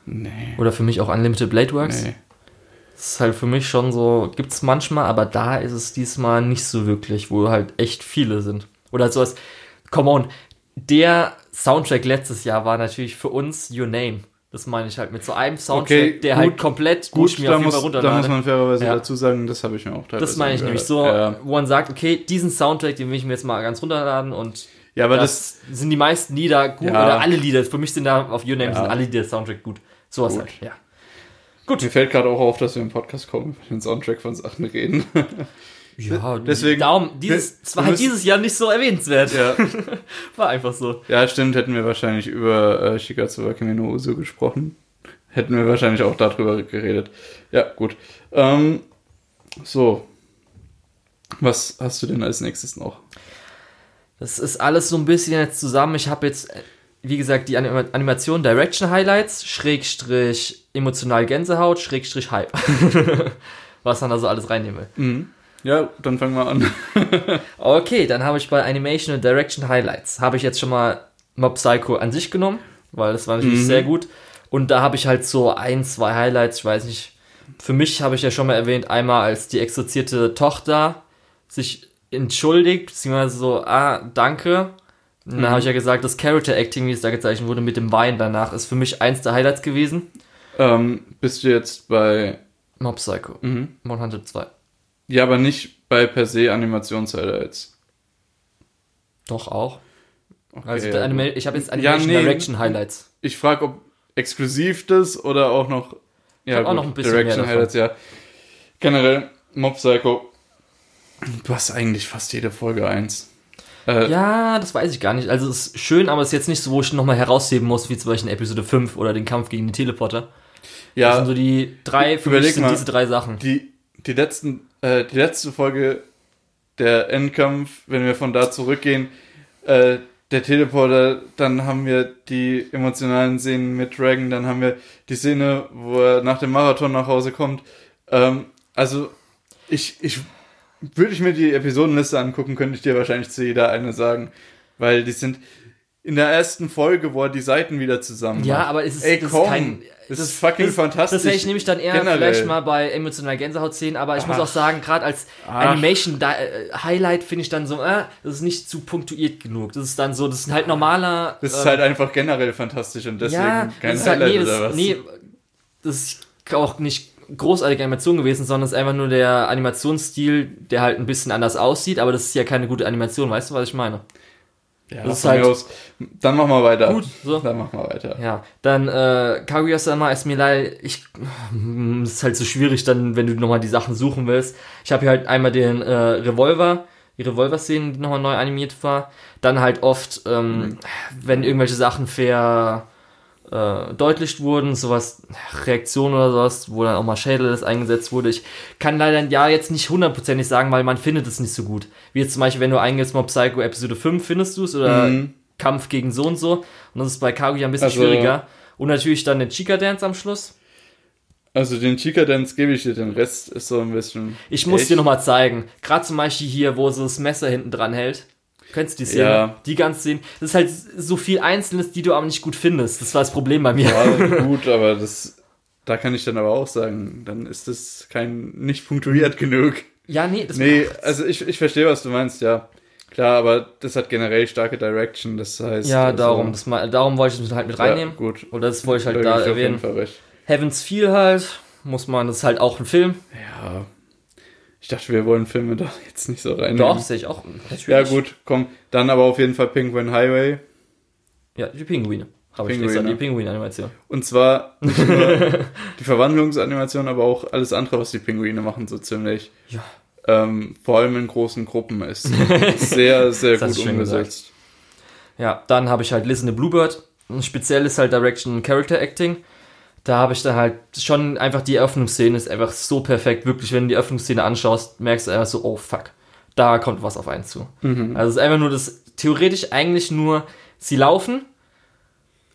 Nee. Oder für mich auch Unlimited Blade Works. Nee. Das ist halt für mich schon so, gibt's manchmal, aber da ist es diesmal nicht so wirklich, wo halt echt viele sind. Oder sowas, come on, der Soundtrack letztes Jahr war natürlich für uns Your Name. Das meine ich halt mit so einem Soundtrack, okay, der gut, halt komplett gut, gut mir auf jeden Fall runterlade. Da muss man fairerweise ja. dazu sagen, das habe ich mir auch teilweise Das meine ich nämlich so, ja. wo man sagt, okay, diesen Soundtrack, den will ich mir jetzt mal ganz runterladen und ja, aber das, das sind die meisten Lieder gut, ja. oder alle Lieder, für mich sind da auf Your Name ja. sind alle Lieder Soundtrack gut. Sowas halt, ja. Gut. Mir fällt gerade auch auf, dass wir im Podcast kommen, über den Soundtrack von Sachen reden. Ja, deswegen. Daumen. Dieses, das war halt dieses Jahr nicht so erwähnenswert. Ja. War einfach so. Ja, stimmt, hätten wir wahrscheinlich über äh, Shigatsu wa Kimi no Uso gesprochen. Hätten wir wahrscheinlich auch darüber geredet. Ja, gut. Ähm, so. Was hast du denn als nächstes noch? Das ist alles so ein bisschen jetzt zusammen. Ich habe jetzt wie gesagt, die Anim- Animation Direction Highlights, Schrägstrich emotional Gänsehaut, Schrägstrich Hype. Was dann also alles reinnehme. Mhm. Ja, dann fangen wir an. Okay, dann habe ich bei Animation und Direction Highlights, habe ich jetzt schon mal Mob Psycho an sich genommen, weil das war natürlich mhm. sehr gut. Und da habe ich halt so ein, zwei Highlights, ich weiß nicht. Für mich habe ich ja schon mal erwähnt, einmal als die exorzierte Tochter sich entschuldigt, beziehungsweise so, ah, danke. Und dann mhm. habe ich ja gesagt, das Character Acting, wie es da gezeichnet wurde, mit dem Wein danach, ist für mich eins der Highlights gewesen. Ähm, bist du jetzt bei Mob Psycho, mhm. hundertzwei. Ja, aber nicht bei per se Animations-Highlights. Doch, auch. Okay, also ja, Anima- ich habe jetzt Animation ja, nee, Direction-Highlights. Ich frage, ob exklusiv das oder auch noch... Ja, gut, auch noch ein bisschen Direction-Highlights, ja. Generell, Mob Psycho. Du hast eigentlich fast jede Folge eins. Äh, ja, das weiß ich gar nicht. Also es ist schön, aber es ist jetzt nicht so, wo ich nochmal herausheben muss, wie zum Beispiel in Episode fünf oder den Kampf gegen den Teleporter. Ja. Das sind so die drei, für mich sind diese drei Sachen. Die, die letzten... Die letzte Folge, der Endkampf, wenn wir von da zurückgehen, äh, der Teleporter, dann haben wir die emotionalen Szenen mit Dragon, dann haben wir die Szene, wo er nach dem Marathon nach Hause kommt. Ähm, also, ich, ich würde ich mir die Episodenliste angucken, könnte ich dir wahrscheinlich zu jeder eine sagen, weil die sind in der ersten Folge, wo er die Seiten wieder zusammen ja, macht. Aber es ist, Ey, das ist kein... Das, das ist fucking das, fantastisch. Das hätte ich nämlich dann eher generell. Vielleicht mal bei emotionaler Gänsehaut sehen, aber ich Ach. muss auch sagen, gerade als Ach. Animation Highlight finde ich dann so, äh, das ist nicht zu punktuiert genug. Das ist dann so, das ist halt normaler. Das ist ähm, halt einfach generell fantastisch und deswegen ja, kein Highlight halt, nee, oder das, was? Nee, das ist auch nicht großartige Animation gewesen, sondern es ist einfach nur der Animationsstil, der halt ein bisschen anders aussieht, aber das ist ja keine gute Animation, weißt du, was ich meine? Ja, das ist halt los. Dann machen wir weiter. Gut, so. Dann machen wir weiter. Ja, dann äh, Kaguya-sama ist mir leider, ich, es ist halt so schwierig, dann, wenn du nochmal die Sachen suchen willst. Ich habe hier halt einmal den äh, Revolver, die Revolver-Szene, die nochmal neu animiert war. Dann halt oft, ähm, mhm. wenn irgendwelche Sachen verdeutlicht äh, wurden, sowas, Reaktionen oder sowas, wo dann auch mal Schädel das eingesetzt wurde. Ich kann leider ein Jahr jetzt nicht hundertprozentig sagen, weil man findet es nicht so gut. Wie jetzt zum Beispiel, wenn du eingibst Mob Psycho Episode fünf, findest du es, oder mhm. Kampf gegen so und so. Und das ist bei Kaguya ein bisschen also, schwieriger. Und natürlich dann den Chica-Dance am Schluss. Also den Chica-Dance gebe ich dir, den Rest ist so ein bisschen... Ich muss echt? dir nochmal zeigen. Gerade zum Beispiel hier, wo so das Messer hinten dran hält. Kennst du die Szene? Ja. Die ganze Szene. Das ist halt so viel Einzelnes, die du aber nicht gut findest. Das war das Problem bei mir. Ja, gut, aber das... Da kann ich dann aber auch sagen, dann ist das kein... Nicht punktuiert genug. Ja, nee, das Nee, macht's. Also ich, ich verstehe, was du meinst, ja. Klar, aber das hat generell starke Direction, das heißt... Ja, also, darum. Das, darum wollte ich es halt mit reinnehmen. Ja, gut. Oder das wollte ich halt da, da ich erwähnen. Auf jeden Fall recht. Heaven's Feel halt, muss man... Das ist halt auch ein Film. Ja... Ich dachte, wir wollen Filme doch jetzt nicht so reinnehmen. Doch, sehe ich auch. Natürlich. Ja gut, komm. Dann aber auf jeden Fall Penguin Highway. Ja, die Pinguine. Habe ich gesagt, die Pinguin-Animation. Und zwar nicht nur die Verwandlungsanimation, aber auch alles andere, was die Pinguine machen, so ziemlich. Ja. Ähm, vor allem in großen Gruppen ist sehr, sehr gut umgesetzt. Gesagt. Ja, dann habe ich halt Listen to Bluebird. Speziell ist halt Direction Character Acting. Da habe ich dann halt schon einfach die Eröffnungsszene ist einfach so perfekt. Wirklich, wenn du die Eröffnungsszene anschaust, merkst du einfach so, oh fuck, da kommt was auf einen zu. Mhm. Also es ist einfach nur das, theoretisch eigentlich nur, sie laufen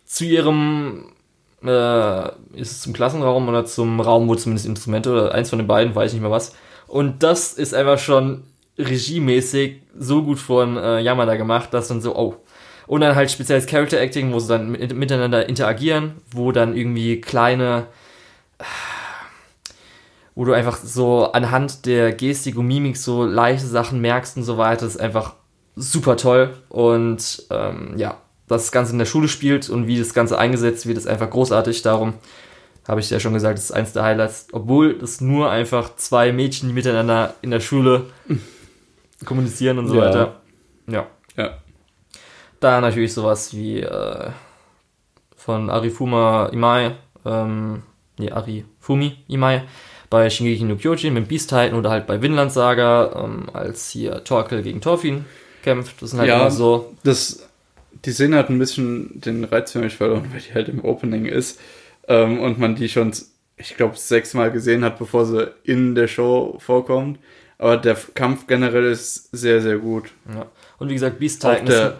zu ihrem, äh, ist es zum Klassenraum oder zum Raum, wo zumindest Instrumente oder eins von den beiden, weiß ich nicht mehr was. Und das ist einfach schon regiemäßig so gut von äh, Yamada gemacht, dass dann so, oh, und dann halt spezielles Character Acting, wo sie dann mit, miteinander interagieren, wo dann irgendwie kleine, wo du einfach so anhand der Gestik und Mimik so leichte Sachen merkst und so weiter, das ist einfach super toll. Und ähm, ja, dass das Ganze in der Schule spielt und wie das Ganze eingesetzt wird, ist einfach großartig. Darum habe ich ja schon gesagt, das ist eins der Highlights, obwohl es nur einfach zwei Mädchen, die miteinander in der Schule kommunizieren und so ja. weiter. Ja. Ja. Da natürlich sowas wie äh, von Arifuma Imai, ähm, nee, Arifumi Imai, bei Shingeki no Kyojin mit Beast Titan oder halt bei Vinland Saga, ähm, als hier Torkel gegen Thorfinn kämpft. Das sind halt ja, immer so. Das, die Szene hat ein bisschen den Reiz für mich verloren, weil die halt im Opening ist ähm, und man die schon, ich glaube, sechsmal gesehen hat, bevor sie in der Show vorkommt. Aber der Kampf generell ist sehr, sehr gut. Ja. Und wie gesagt, Beast Titan ist.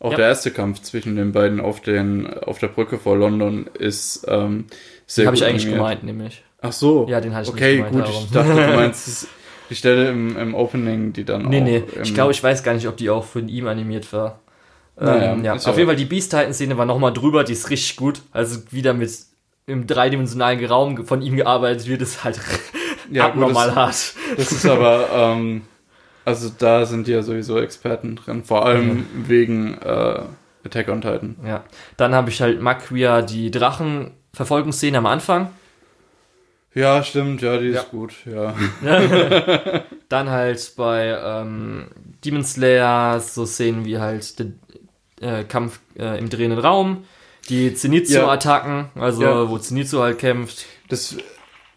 Auch ja. der erste Kampf zwischen den beiden auf, den, auf der Brücke vor London ist ähm, sehr hab gut. Habe ich eigentlich animiert. gemeint, nämlich. Ach so. Ja, den hatte ich okay, nicht gemeint. Okay, gut, darum. Ich dachte, du meinst die Stelle im, im Opening, die dann nee, auch... Nee, nee, ich glaube, ich weiß gar nicht, ob die auch von ihm animiert war. Naja, ähm, ja. Auf jeden Fall, die Beast-Titan-Szene war nochmal drüber, die ist richtig gut. Also wieder mit im dreidimensionalen Raum von ihm gearbeitet wird, ist halt ja, abnormal gut, das, hart. Das ist aber... Ähm, also da sind die ja sowieso Experten drin, vor allem mhm. wegen äh, Attack on Titan. Ja, dann habe ich halt Maquia, die Drachenverfolgungsszene am Anfang. Ja, stimmt, ja, die ja. ist gut, ja. Dann halt bei ähm, Demon Slayer so Szenen wie halt der äh, Kampf äh, im drehenden Raum, die Zenitsu-Attacken, ja. also ja. wo Zenitsu halt kämpft. Das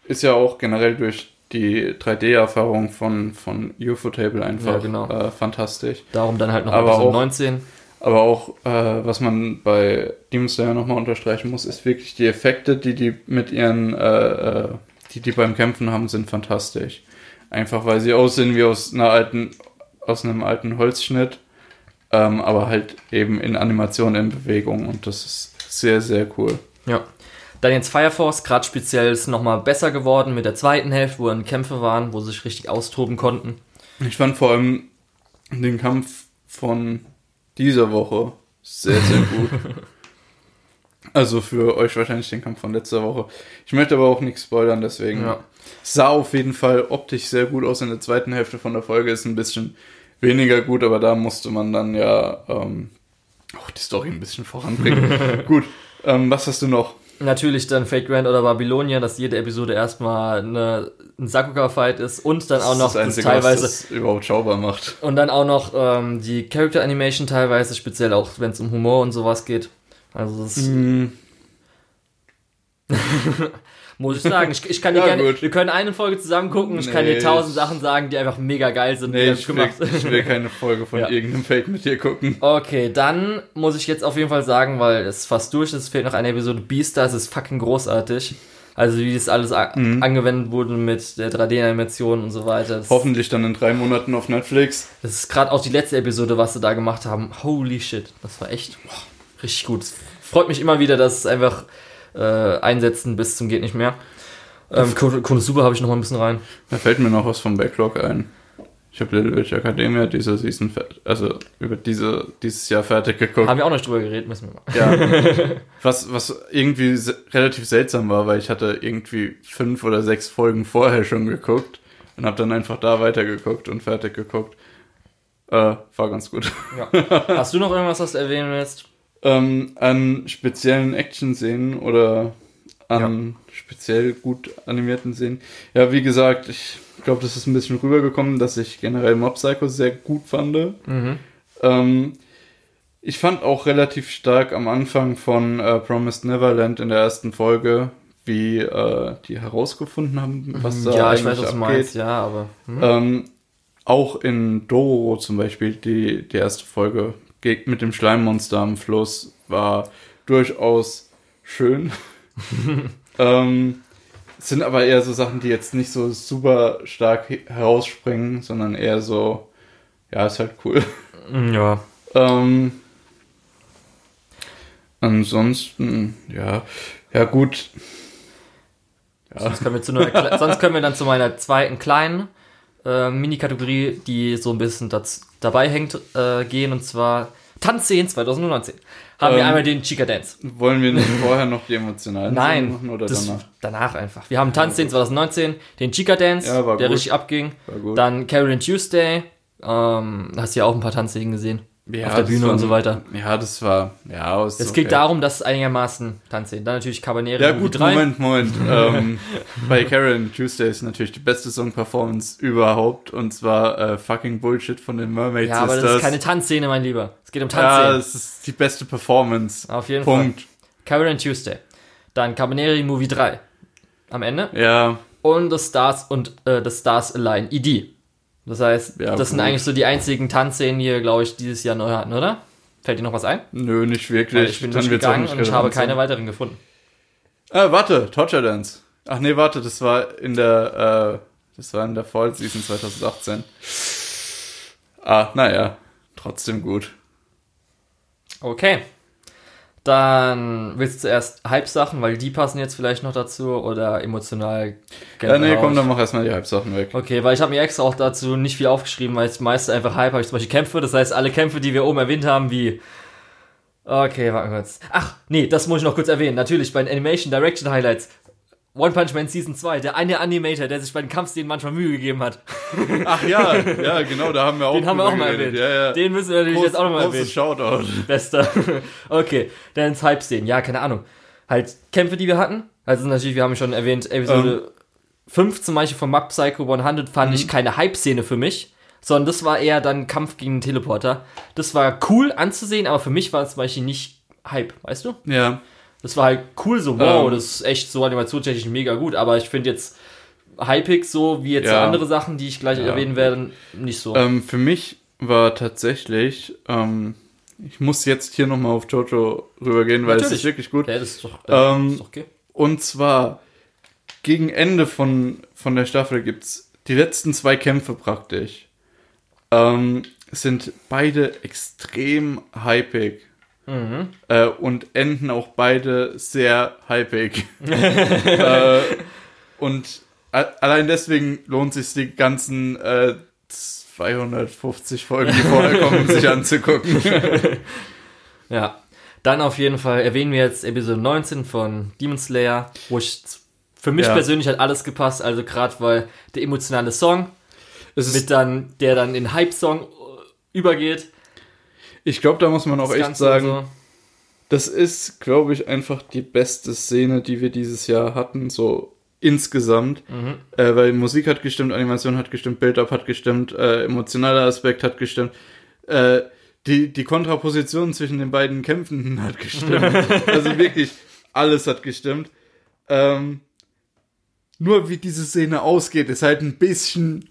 ist ja auch generell durch... die drei D-Erfahrung von, von Ufotable einfach ja, genau. äh, fantastisch. Darum dann halt noch aber Episode auch, neunzehn. Aber auch, äh, was man bei Demon Slayer nochmal unterstreichen muss, ist wirklich die Effekte, die die mit ihren, äh, die die beim Kämpfen haben, sind fantastisch. Einfach, weil sie aussehen wie aus einer alten, aus einem alten Holzschnitt, ähm, aber halt eben in Animation, in Bewegung, und das ist sehr, sehr cool. Ja. Dann jetzt Fire Force, gerade speziell ist nochmal besser geworden mit der zweiten Hälfte, wo dann Kämpfe waren, wo sie sich richtig austoben konnten. Ich fand vor allem den Kampf von dieser Woche sehr, sehr gut. Also für euch wahrscheinlich den Kampf von letzter Woche. Ich möchte aber auch nichts spoilern, deswegen ja. sah auf jeden Fall optisch sehr gut aus. In der zweiten Hälfte von der Folge ist ein bisschen weniger gut, aber da musste man dann ja ähm, auch die Story ein bisschen voranbringen. Gut, ähm, was hast du noch? Natürlich dann Fate Grand Order Babylonia, dass jede Episode erstmal eine, ein Sakuga-Fight ist und dann auch noch das, das Einzige, teilweise was das überhaupt schaubar macht. Und dann auch noch ähm, die Character Animation teilweise, speziell auch wenn es um Humor und sowas geht. Also das mm. muss ich sagen, ich, ich kann dir ja, gerne, wir können eine Folge zusammen gucken, ich nee, kann dir tausend Sachen sagen, die einfach mega geil sind. Nee, ich will, ich will keine Folge von ja. irgendeinem Fate mit dir gucken. Okay, dann muss ich jetzt auf jeden Fall sagen, weil es fast durch ist, es fehlt noch eine Episode, Beastars ist fucking großartig. Also wie das alles a- mhm. angewendet wurde mit der drei D-Animation und so weiter. Hoffentlich dann in drei Monaten auf Netflix. Das ist gerade auch die letzte Episode, was sie da gemacht haben. Holy shit, das war echt boah, richtig gut. Das freut mich immer wieder, dass es einfach... Äh, einsetzen bis zum geht nicht mehr. Ähm, Konosuba habe ich noch mal ein bisschen rein. Da fällt mir noch was vom Backlog ein. Ich habe Little Witch Academia dieser Season, also über diese, dieses Jahr fertig geguckt. Haben wir auch nicht drüber geredet, müssen wir mal. Ja. was, was irgendwie se- relativ seltsam war, weil ich hatte irgendwie fünf oder sechs Folgen vorher schon geguckt und habe dann einfach da weitergeguckt und fertig geguckt. Äh, war ganz gut. Ja. Hast du noch irgendwas, was du erwähnen willst? Ähm, an speziellen Action-Szenen oder an ja. speziell gut animierten Szenen. Ja, wie gesagt, ich glaube, das ist ein bisschen rübergekommen, dass ich generell Mob Psycho sehr gut fand. Mhm. Ähm, ich fand auch relativ stark am Anfang von äh, Promised Neverland in der ersten Folge, wie äh, die herausgefunden haben, was da ja, eigentlich abgeht. Ja, ich weiß, was du meinst, ja, aber... Mhm. Ähm, auch in Dororo zum Beispiel, die, die erste Folge mit dem Schleimmonster am Fluss war durchaus schön. ähm, sind aber eher so Sachen, die jetzt nicht so super stark he- herausspringen, sondern eher so, ja, ist halt cool. Ja. Ähm, ansonsten, ja, ja gut. Ja. Sonst, können wir zu einer, sonst können wir dann zu meiner zweiten kleinen Äh, Mini-Kategorie, die so ein bisschen daz- dabei hängt, äh, gehen, und zwar Tanzszenen zwanzig neunzehn. Haben ähm, wir einmal den Chica Dance. Wollen wir nicht vorher noch die emotionalen Szenen machen oder das danach? Danach einfach. Wir haben Tanzszenen zwanzig neunzehn, den Chica Dance, ja, der gut. richtig abging, dann Carolyn Tuesday, ähm, hast du ja auch ein paar Tanzszenen gesehen. Ja, auf der Bühne war, und so weiter. Ja, das war... Ja, es okay. geht darum, dass es einigermaßen Tanzszenen. Dann natürlich Cabaneri. Ja gut, drei. Moment, Moment. ähm, bei Carolyn Tuesday ist natürlich die beste Song-Performance überhaupt. Und zwar äh, Fucking Bullshit von den Mermaid Sisters. Ja, aber das ist keine Tanzszene, mein Lieber. Es geht um Tanzszenen. Ja, es ist die beste Performance. Auf jeden Punkt. Fall. Carolyn Tuesday. Dann Cabaneri Movie drei. Am Ende. Ja. Und The Stars und äh, The Stars Align E D. Das heißt, ja, das gut. sind eigentlich so die einzigen Tanzszenen, die wir, glaube ich, dieses Jahr neu hatten, oder? Fällt dir noch was ein? Nö, nicht wirklich. Also ich bin durchgegangen und ich habe keine weiteren gefunden. Äh, warte, Torture Dance. Ach nee, warte, das war in der, äh, das war in der Fall Season zwanzig achtzehn. Ah, naja, trotzdem gut. Okay. Dann willst du erst Hype-Sachen, weil die passen jetzt vielleicht noch dazu, oder emotional? Ja, nee, komm, dann mach erstmal die Hype-Sachen weg. Okay, weil ich habe mir extra auch dazu nicht viel aufgeschrieben, weil das meiste einfach Hype habe ich, zum Beispiel Kämpfe, das heißt, alle Kämpfe, die wir oben erwähnt haben, wie... Okay, warten wir kurz. Ach, nee, das muss ich noch kurz erwähnen. Natürlich, bei den Animation Direction Highlights, One Punch Man Season zwei, der eine Animator, der sich bei den Kampfszenen manchmal Mühe gegeben hat. Ach ja, ja, genau, da haben wir auch Den haben wir auch mal erwähnt. Ja, ja. Den müssen wir natürlich Groß, jetzt auch nochmal erwähnen. Shoutout. Bester. Okay, dann ins Hype-Szenen. Ja, keine Ahnung. Halt Kämpfe, die wir hatten. Also natürlich, wir haben schon erwähnt, Episode ähm. fünf zum Beispiel von Mob Psycho hundert fand mhm. ich keine Hype-Szene für mich, sondern das war eher dann Kampf gegen den Teleporter. Das war cool anzusehen, aber für mich war es zum Beispiel nicht Hype, weißt du? Ja. Das war halt cool so, wow, ähm, das ist echt so animationstechnisch mega gut, aber ich finde jetzt Hypig so, wie jetzt ja, andere Sachen, die ich gleich ja. erwähnen werde, nicht so. Ähm, für mich war tatsächlich, ähm, ich muss jetzt hier nochmal auf Jojo rübergehen, weil Natürlich. es ist wirklich gut. Ja, das ist doch, äh, ähm, ist doch okay. Und zwar, gegen Ende von, von der Staffel gibt's die letzten zwei Kämpfe praktisch, ähm, sind beide extrem hypig. Mhm. Äh, und enden auch beide sehr hypig. äh, und a- allein deswegen lohnt sich die ganzen äh, zweihundertfünfzig Folgen, die vorher kommen, sich anzugucken. Ja, dann auf jeden Fall erwähnen wir jetzt Episode neunzehn von Demon Slayer, wo ich, für mich ja. persönlich hat alles gepasst, also gerade weil der emotionale Song, es mit dann, der dann in Hype-Song übergeht. Ich glaube, da muss man auch das echt Ganze sagen, so. Das ist, glaube ich, einfach die beste Szene, die wir dieses Jahr hatten, so insgesamt. Mhm. Äh, weil Musik hat gestimmt, Animation hat gestimmt, Build-Up hat gestimmt, äh, emotionaler Aspekt hat gestimmt, äh, die, die Kontraposition zwischen den beiden Kämpfenden hat gestimmt. Also wirklich, alles hat gestimmt. Ähm, nur wie diese Szene ausgeht, ist halt ein bisschen...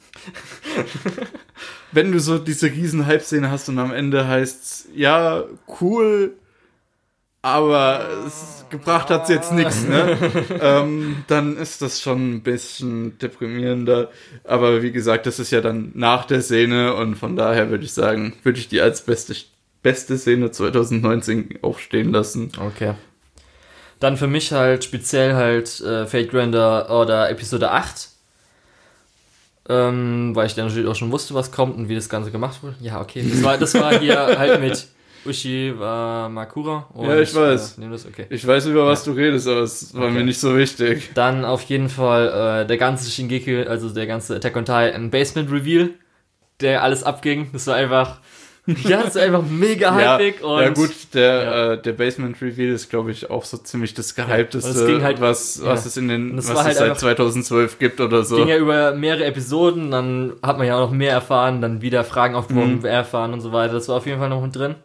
Wenn du so diese riesen Hype-Szene hast und am Ende heißt's, ja, cool, aber es gebracht hat's jetzt nichts, ne? ähm, dann ist das schon ein bisschen deprimierender. Aber wie gesagt, das ist ja dann nach der Szene und von daher würde ich sagen, würde ich die als beste, beste Szene zwanzig neunzehn auch stehen lassen. Okay. Dann für mich halt speziell halt äh, Fate Grand Order Episode acht. Ähm, weil ich dann natürlich auch schon wusste, was kommt und wie das Ganze gemacht wurde. Ja, okay. Das war, das war hier halt mit Uchiwa Makura. Und, ja, ich weiß. Äh, nee, das, okay. Ich weiß, über was ja. du redest, aber es war okay. mir nicht so wichtig. Dann auf jeden Fall äh, der ganze Shingeki, also der ganze Attack on Titan Basement Reveal, der alles abging. Das war einfach... Ja, das ist einfach mega hypig. Ja, und ja gut, der, ja. Äh, der Basement-Reveal ist, glaube ich, auch so ziemlich das Gehypteste, ja, halt, was, was ja. es in den was es halt seit zweitausendzwölf gibt oder so. Es ging ja über mehrere Episoden, dann hat man ja auch noch mehr erfahren, dann wieder Fragen aufgeworfen, mhm. erfahren und so weiter. Das war auf jeden Fall noch mit drin.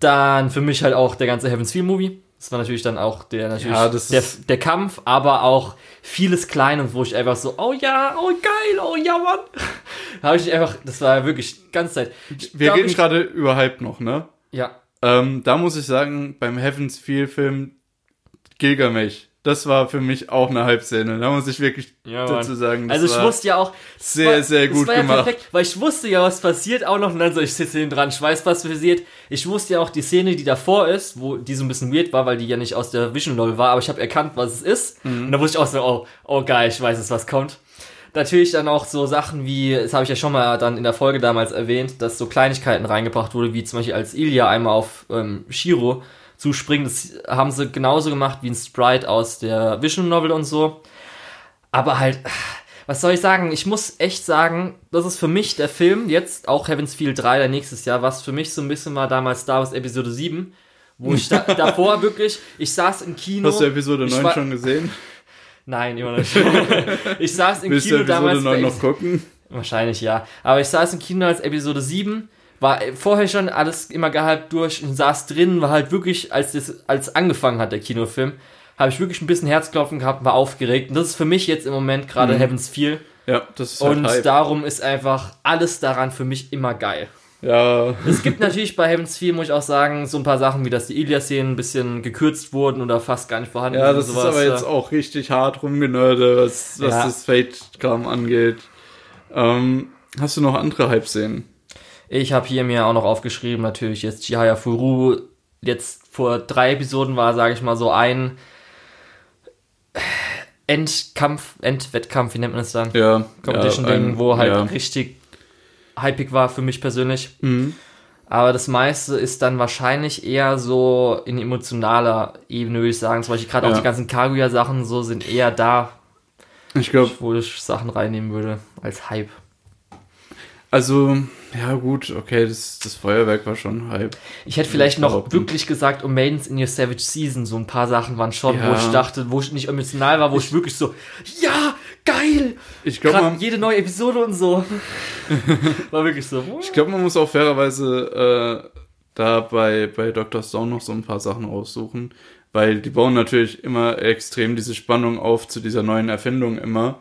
Dann für mich halt auch der ganze Heaven's Feel Movie. Das war natürlich dann auch der natürlich ja, der, der Kampf, aber auch vieles Kleines, wo ich einfach so, oh ja, oh geil, oh ja, Mann. Da habe ich einfach, das war wirklich die ganze Zeit. Ich, Wir reden gerade über Hype noch, ne? Ja. Ähm, da muss ich sagen, beim Heaven's Feel Film Gilgamesh, das war für mich auch eine Hype-Szene. Da muss ich wirklich ja, dazu sagen, das Also ich wusste ja auch, sehr, war, sehr gut war ja gemacht. Perfekt, weil ich wusste ja, was passiert auch noch. Und dann so, ich sitze hinten dran, ich weiß, was passiert. Ich wusste ja auch die Szene, die davor ist, wo die so ein bisschen weird war, weil die ja nicht aus der Vision Novel war, aber ich habe erkannt, was es ist. Mhm. Und da wusste ich auch so, oh, oh geil, ich weiß jetzt, was kommt. Natürlich dann auch so Sachen wie, das habe ich ja schon mal dann in der Folge damals erwähnt, dass so Kleinigkeiten reingebracht wurde, wie zum Beispiel als Ilya einmal auf ähm, Shiro zuspringt. Das haben sie genauso gemacht wie ein Sprite aus der Vision Novel und so. Aber halt... Was soll ich sagen? Ich muss echt sagen, das ist für mich der Film, jetzt auch Heaven's Feel drei, der nächstes Jahr, was für mich so ein bisschen war damals Star Wars Episode sieben, wo ich da, davor wirklich, ich saß im Kino... Hast du Episode neun war, schon gesehen? Nein, immer noch nicht. Ich saß im Willst Kino du Episode damals... neun noch gucken? Wahrscheinlich ja. Aber ich saß im Kino als Episode sieben, war vorher schon alles immer gehypt durch und saß drin, war halt wirklich, als das als angefangen hat, der Kinofilm, habe ich wirklich ein bisschen Herzklopfen gehabt, war aufgeregt. Und das ist für mich jetzt im Moment gerade mhm. Heaven's Feel. Ja, das ist halt Und Hype. Darum ist einfach alles daran für mich immer geil. Ja. Es gibt natürlich bei Heaven's Feel, muss ich auch sagen, so ein paar Sachen, wie dass die Ilya-Szenen ein bisschen gekürzt wurden oder fast gar nicht vorhanden sind. Ja, das ist aber jetzt auch richtig hart rumgenördet, was, was ja. das Fate-Kram angeht. Ähm, hast du noch andere Hype-Szenen? Ich habe hier mir auch noch aufgeschrieren, natürlich jetzt Chihaya Furu, jetzt vor drei Episoden war, sage ich mal, so ein Endkampf, Endwettkampf, wie nennt man das dann? Ja. Competition-Ding, ja, ähm, wo halt ja. richtig hypig war für mich persönlich. Mhm. Aber das meiste ist dann wahrscheinlich eher so in emotionaler Ebene, würde ich sagen. Zum Beispiel gerade ja. auch die ganzen Kaguya-Sachen so sind eher da, ich glaub, wo ich Sachen reinnehmen würde als Hype. Also, ja gut, okay, das, das Feuerwerk war schon Hype. Ich hätte vielleicht noch wirklich gesagt, O Maidens in Your Savage Season, so ein paar Sachen waren schon, ja. wo ich dachte, wo ich nicht emotional war, wo ich, ich wirklich so, ja, geil! Ich glaube, jede neue Episode und so. War wirklich so. Ich glaube, man muss auch fairerweise äh, da bei, bei Doktor Stone noch so ein paar Sachen aussuchen, weil die bauen natürlich immer extrem diese Spannung auf zu dieser neuen Erfindung immer.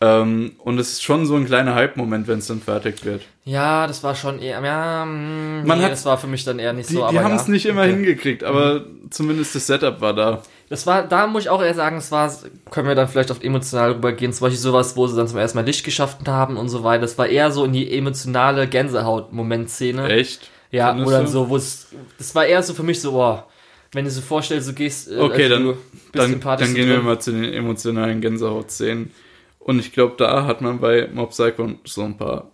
Ähm, und es ist schon so ein kleiner Hype-Moment, wenn es dann fertig wird. Ja, das war schon eher... Ja, mh, Man nee, hat, das war für mich dann eher nicht die, so. Aber die haben es ja. nicht immer okay. hingekriegt, aber mhm. zumindest das Setup war da. Das war, da muss ich auch eher sagen, es war, können wir dann vielleicht auf emotional rübergehen, zum Beispiel sowas, wo sie dann zum ersten Mal Licht geschaffen haben und so weiter. Das war eher so in die emotionale Gänsehaut-Moment-Szene. Echt? Ja, Findest oder du? so, wo es... Das war eher so für mich so, boah, wenn du so vorstellst, du gehst... Okay, also dann, du bist dann, dann gehen drin. wir mal zu den emotionalen Gänsehaut-Szenen. Und ich glaube, da hat man bei Mob Psycho so ein paar.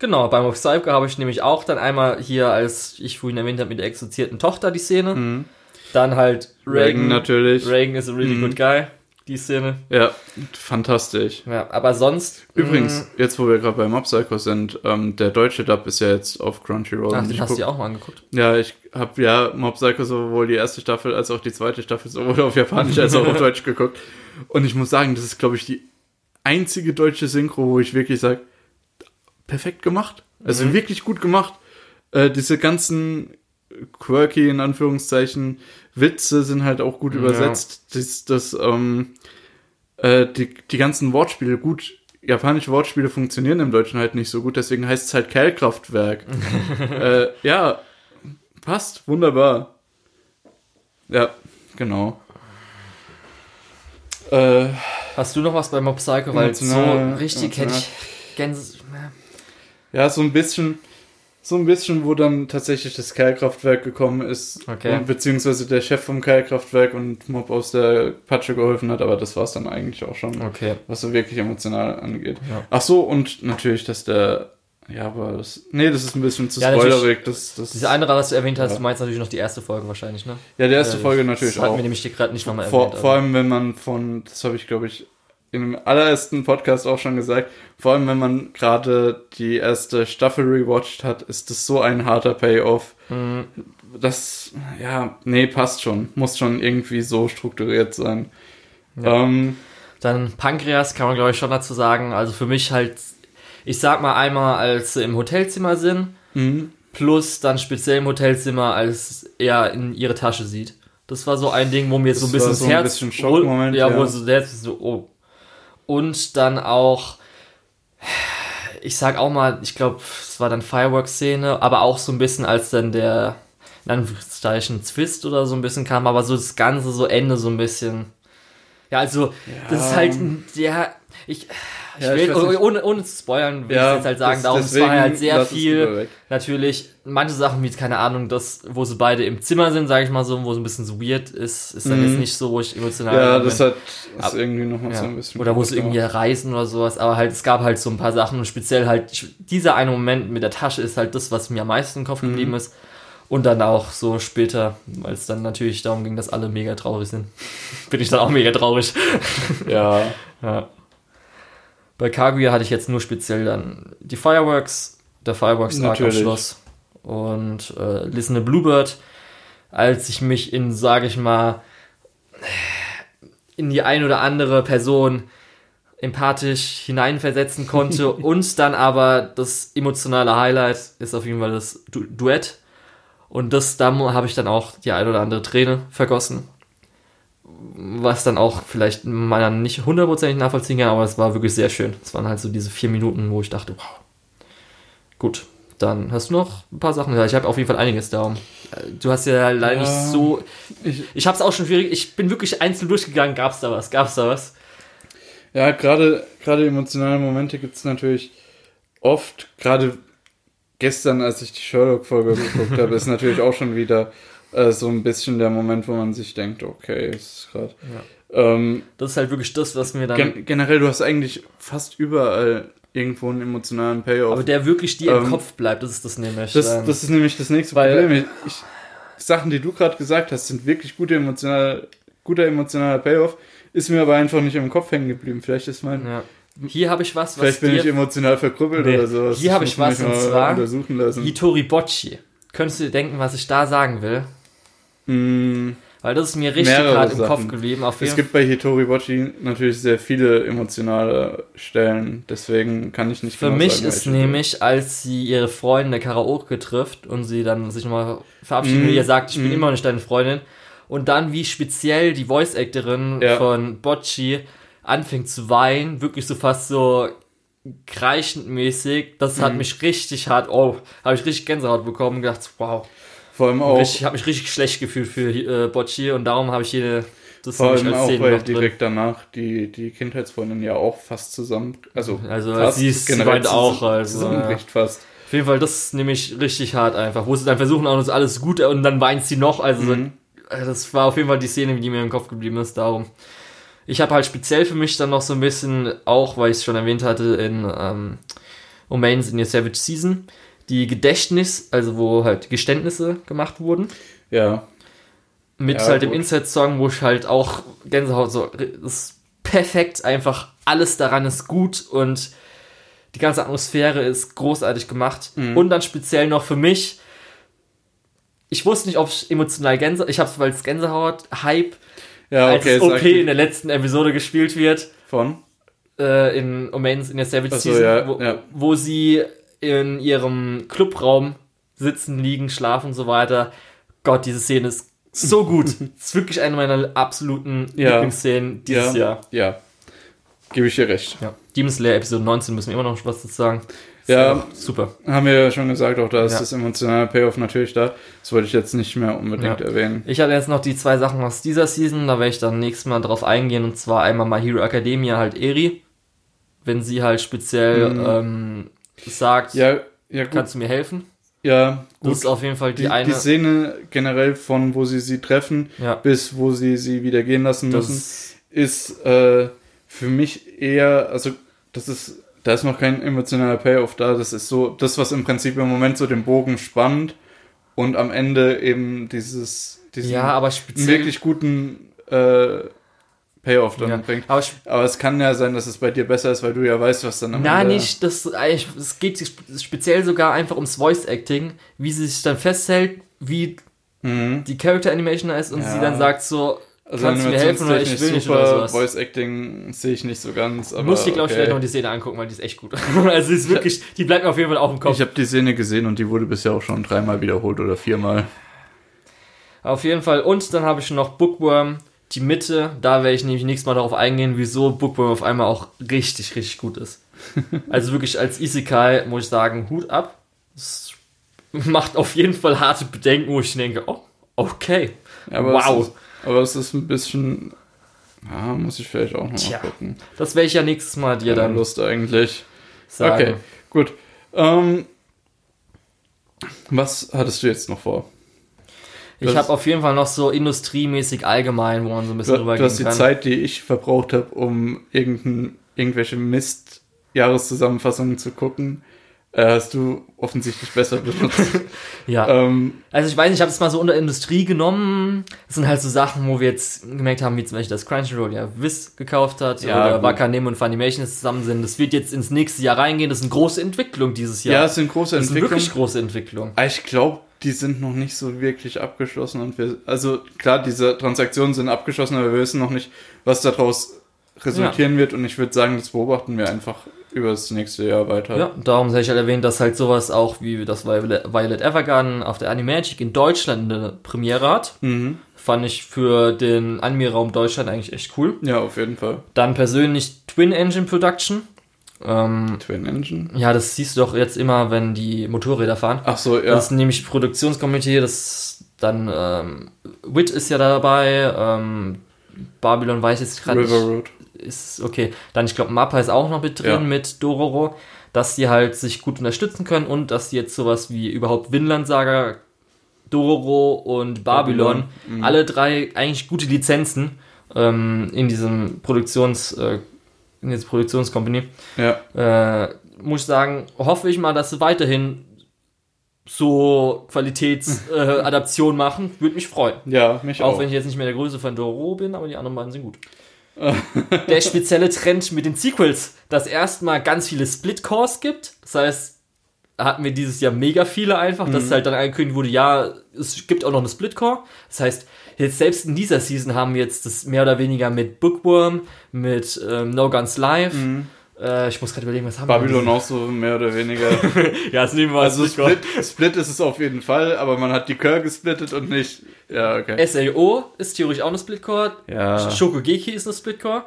Genau, bei Mob Psycho habe ich nämlich auch dann einmal hier, als ich vorhin erwähnt habe, mit der exorzierten Tochter die Szene. Mhm. Dann halt Reagan. Reagan natürlich. Reagan is a really mhm. good guy, die Szene. Ja, fantastisch. Ja, aber sonst... Übrigens, mh, jetzt wo wir gerade bei Mob Psycho sind, ähm, der deutsche Dub ist ja jetzt auf Crunchyroll. Ach, den hast du ja auch mal angeguckt. Ja, ich habe ja Mob Psycho sowohl die erste Staffel als auch die zweite Staffel sowohl auf Japanisch als auch auf Deutsch geguckt. Und ich muss sagen, das ist, glaube ich, die einzige deutsche Synchro, wo ich wirklich sage, perfekt gemacht. Also mhm. wirklich gut gemacht. Äh, diese ganzen quirky, in Anführungszeichen, Witze sind halt auch gut ja. übersetzt. Das, das, ähm, äh, die, die ganzen Wortspiele, gut, japanische Wortspiele funktionieren im Deutschen halt nicht so gut, deswegen heißt es halt Kerlkraftwerk. äh, ja, passt, wunderbar. Ja, genau. Äh, Hast du noch was bei Mob Psycho? Weil so richtig hätte ich Gänse... Ja, so ein bisschen, so ein bisschen, wo dann tatsächlich das Kerlkraftwerk gekommen ist, okay. und, beziehungsweise der Chef vom Kerlkraftwerk und Mob aus der Patsche geholfen hat, aber das war es dann eigentlich auch schon, okay. was so wirklich emotional angeht. Ja. Ach so, und natürlich, dass der... Ja, aber das... Nee, das ist ein bisschen zu ja, spoilerig. Das, das, diese andere, was du erwähnt hast, ja. du meinst natürlich noch die erste Folge wahrscheinlich, ne? Ja, die erste ja, Folge natürlich auch. Das hatten wir nämlich gerade nicht nochmal erwähnt. Vor, vor allem, wenn man von... Das habe ich, glaube ich, im allerersten Podcast auch schon gesagt. Vor allem, wenn man gerade die erste Staffel rewatcht hat, ist das so ein harter Payoff. Mhm. Das... Ja, nee, passt schon. Muss schon irgendwie so strukturiert sein. Ja. Ähm, Dann Pankreas kann man, glaube ich, schon dazu sagen. Also für mich halt... Ich sag mal einmal, als sie im Hotelzimmer sind, mhm. plus dann speziell im Hotelzimmer, als er in ihre Tasche sieht. Das war so ein Ding, wo mir das so ein bisschen so das Herz... Ein bisschen Schockmoment, ja, ja. wo so selbst so, oh. Und dann auch, ich sag auch mal, ich glaube, es war dann Fireworks-Szene, aber auch so ein bisschen, als dann der, in Anführungszeichen, Twist oder so ein bisschen kam, aber so das Ganze, so Ende so ein bisschen. Ja, also, ja. das ist halt, ja, ich... Ich ja, will, ich oh, ohne, ohne zu spoilern, will ja, ich jetzt halt sagen, darum es war halt sehr viel, natürlich, manche Sachen wie, keine Ahnung, das, wo sie beide im Zimmer sind, sage ich mal so, wo es ein bisschen so weird ist, ist dann mm. jetzt nicht so, wo ich emotional bin. Ja, das hat das irgendwie nochmal ja. so ein bisschen... Oder wo sie irgendwie reisen oder sowas, aber halt, es gab halt so ein paar Sachen und speziell halt, ich, dieser eine Moment mit der Tasche ist halt das, was mir am meisten im Kopf mm. geblieben ist und dann auch so später, weil es dann natürlich darum ging, dass alle mega traurig sind. Bin ich dann auch mega traurig. Ja. Ja. Bei Kaguya hatte ich jetzt nur speziell dann die Fireworks, der Fireworks-Arc am Schloss und äh, Listen to Bluebird, als ich mich in, sage ich mal, in die ein oder andere Person empathisch hineinversetzen konnte und dann aber das emotionale Highlight ist auf jeden Fall das du- Duett und das, da habe ich dann auch die ein oder andere Träne vergossen. Was dann auch vielleicht meiner nicht hundertprozentig nachvollziehen kann, aber es war wirklich sehr schön. Es waren halt so diese vier Minuten, wo ich dachte, wow. Gut, dann hast du noch ein paar Sachen. Ich habe auf jeden Fall einiges da. Du hast ja leider ja, nicht so... Ich, ich habe es auch schon schwierig. Ich bin wirklich einzeln durchgegangen. Gab es da was? Gab es da was? Ja, gerade gerade emotionale Momente gibt es natürlich oft. Gerade gestern, als ich die Sherlock-Folge geguckt habe, ist natürlich auch schon wieder... äh, so ein bisschen der Moment, wo man sich denkt, okay, ist gerade... Ja. Ähm, das ist halt wirklich das, was mir dann... Gen- generell, du hast eigentlich fast überall irgendwo einen emotionalen Payoff. Aber der wirklich dir ähm, im Kopf bleibt, das ist das nämlich. Das, das ist nämlich das nächste Weil, Problem. Ich, ich, Sachen, die du gerade gesagt hast, sind wirklich gute emotionale, guter emotionaler Payoff, ist mir aber einfach nicht im Kopf hängen geblieben. Vielleicht ist mein... Ja. Hier habe ich was, was Vielleicht bin dir, ich emotional verkrüppelt nee, oder sowas. Hier habe ich was, und zwar Hitoribocchi. Könntest du dir denken, was ich da sagen will? Mm, Weil das ist mir richtig gerade im Kopf geblieben. Auf jeden es gibt bei Hitoribocchi natürlich sehr viele emotionale Stellen. Deswegen kann ich nicht genau sagen. Für mich ist nämlich, als sie ihre Freundin der Karaoke trifft und sie dann sich nochmal verabschiedet mm, und ihr sagt, ich mm. bin immer noch nicht deine Freundin. Und dann, wie speziell die Voice-Actorin ja. von Bocchi anfängt zu weinen, wirklich so fast so kreischend mäßig, das hat mhm. mich richtig hart, oh, habe ich richtig Gänsehaut bekommen und gedacht, wow. Vor allem auch. Ich habe mich richtig schlecht gefühlt für äh, Bocchi und darum habe ich jede, das vor allem als auch, Szene weil direkt drin. Danach die, die Kindheitsfreundin ja auch fast zusammen, also, also fast sie, ist, sie weint auch, also zusammenbricht fast. Auf jeden Fall, das ist nämlich richtig hart einfach, wo sie dann versuchen, auch das alles gut und dann weint sie noch, also mhm. das war auf jeden Fall die Szene, die mir im Kopf geblieben ist, darum. Ich habe halt speziell für mich dann noch so ein bisschen, auch weil ich es schon erwähnt hatte, in ähm, O Maidens in Your Savage Season, die Gedächtnis, also wo halt Geständnisse gemacht wurden. Ja. Mit ja, halt gut. dem Insert-Song, wo ich halt auch Gänsehaut so, das ist perfekt, einfach alles daran ist gut und die ganze Atmosphäre ist großartig gemacht. Mhm. Und dann speziell noch für mich, ich wusste nicht, ob ich emotional Gänsehaut, ich habe es, weil es Gänsehaut, Hype, ja, okay, als O P in der letzten Episode gespielt wird. Von? Äh, in O Maidens in der Savage so, Season, ja, wo, ja. wo sie in ihrem Clubraum sitzen, liegen, schlafen und so weiter. Gott, diese Szene ist so gut. Ist wirklich eine meiner absoluten ja. Lieblingsszenen dieses ja. Jahr. Ja, gebe ich dir recht. Ja. Demon Slayer Episode neunzehn müssen wir immer noch was dazu sagen. Ist ja, super. Haben wir ja schon gesagt, auch da ist ja. das emotionale Payoff natürlich da. Das wollte ich jetzt nicht mehr unbedingt ja. erwähnen. Ich habe jetzt noch die zwei Sachen aus dieser Season, da werde ich dann nächstes Mal drauf eingehen, und zwar einmal My Hero Academia, halt Eri, wenn sie halt speziell mhm. ähm, sagt, ja, ja, kannst du mir helfen? Ja, gut. Das ist auf jeden Fall die, die eine... Die Szene generell von, wo sie sie treffen, ja. bis wo sie sie wieder gehen lassen das müssen, ist äh, für mich eher, also das ist... Da ist noch kein emotionaler Payoff da. Das ist so das, was im Prinzip im Moment so den Bogen spannt und am Ende eben dieses diesen ja, aber wirklich guten äh, Payoff dann ja, bringt. Aber, sp- aber es kann ja sein, dass es bei dir besser ist, weil du ja weißt, was dann am na, Ende... Nein, nicht. Das, es geht speziell sogar einfach ums Voice-Acting, wie sie sich dann festhält, wie mhm. die Character-Animation ist und ja. sie dann sagt so... Also kannst du mir helfen oder ich will nicht oder sowas. Voice-Acting sehe ich nicht so ganz. Aber muss ich, glaube okay. ich, vielleicht noch die Szene angucken, weil die ist echt gut. Also ist wirklich, die bleibt mir auf jeden Fall auch im Kopf. Ich habe die Szene gesehen und die wurde bisher auch schon dreimal wiederholt oder viermal. Auf jeden Fall. Und dann habe ich noch Bookworm, die Mitte. Da werde ich nämlich nächstes Mal darauf eingehen, wieso Bookworm auf einmal auch richtig, richtig gut ist. Also wirklich als Isekai muss ich sagen, Hut ab. Das macht auf jeden Fall harte Bedenken, wo ich denke, oh, okay, aber wow. Aber es ist ein bisschen... Ja, muss ich vielleicht auch noch mal gucken. Das werde ich ja nächstes Mal dir dann... Lust eigentlich. Sagen. Okay, gut. Ähm, was hattest du jetzt noch vor? Ich habe auf jeden Fall noch so industriemäßig allgemein, wo man so ein bisschen du, drüber du gehen kann. Du hast die Zeit, die ich verbraucht habe, um irgendwelche Mist-Jahreszusammenfassungen zu gucken, hast du offensichtlich besser benutzt. Ja. Ähm, also ich weiß nicht, ich habe es mal so unter Industrie genommen. Das sind halt so Sachen, wo wir jetzt gemerkt haben, wie zum Beispiel, dass Crunchyroll ja Viz gekauft hat ja, oder Wakanim und Funimation zusammen sind. Das wird jetzt ins nächste Jahr reingehen. Das ist eine große Entwicklung dieses Jahr. Ja, das sind große Entwicklungen. Das ist wirklich große Entwicklung. Ich glaube, die sind noch nicht so wirklich abgeschlossen. Und wir, also klar, diese Transaktionen sind abgeschlossen, aber wir wissen noch nicht, was daraus resultieren ja. wird. Und ich würde sagen, das beobachten wir einfach über das nächste Jahr weiter. Ja, darum habe ich halt erwähnt, dass halt sowas auch wie das Violet, Violet Evergarden auf der Animagic in Deutschland eine Premiere hat. Mhm. Fand ich für den Anime-Raum Deutschland eigentlich echt cool. Ja, auf jeden Fall. Dann persönlich Twin Engine Production. Ähm, Twin Engine? Ja, das siehst du doch jetzt immer, wenn die Motorräder fahren. Ach so, ja. Das ist nämlich Produktionskomitee, das dann ähm, Wit ist ja dabei, ähm, Babylon weiß jetzt gerade nicht. River Road. Ist okay. Dann, ich glaube, Mappa ist auch noch mit drin ja. mit Dororo, dass die halt sich gut unterstützen können und dass die jetzt sowas wie überhaupt Vinland Saga Dororo und Babylon, mhm. alle drei eigentlich gute Lizenzen ähm, in diesem Produktions äh, in dieser Produktionscompany. Ja. Äh, muss ich sagen, hoffe ich mal, dass sie weiterhin so Qualitätsadaption äh, machen. Würde mich freuen. Ja, mich auch. Auch wenn ich jetzt nicht mehr der Größe von Dororo bin, aber die anderen beiden sind gut. Der spezielle Trend mit den Sequels, dass erstmal ganz viele Split-Cores gibt. Das heißt, hatten wir dieses Jahr mega viele einfach, mhm. dass halt dann angekündigt wurde, ja, es gibt auch noch eine Split-Core. Das heißt, jetzt selbst in dieser Season haben wir jetzt das mehr oder weniger mit Bookworm, mit ähm, No Guns Live. Mhm. Äh, ich muss gerade überlegen, was haben Babylon wir? Babylon auch so mehr oder weniger. Ja, das nehmen wir also Split, Split ist es auf jeden Fall, aber man hat die Core gesplittet und nicht... Ja, okay. S A O ist theoretisch auch eine Split-Core. Ja. Shokugeki ist eine Split-Core.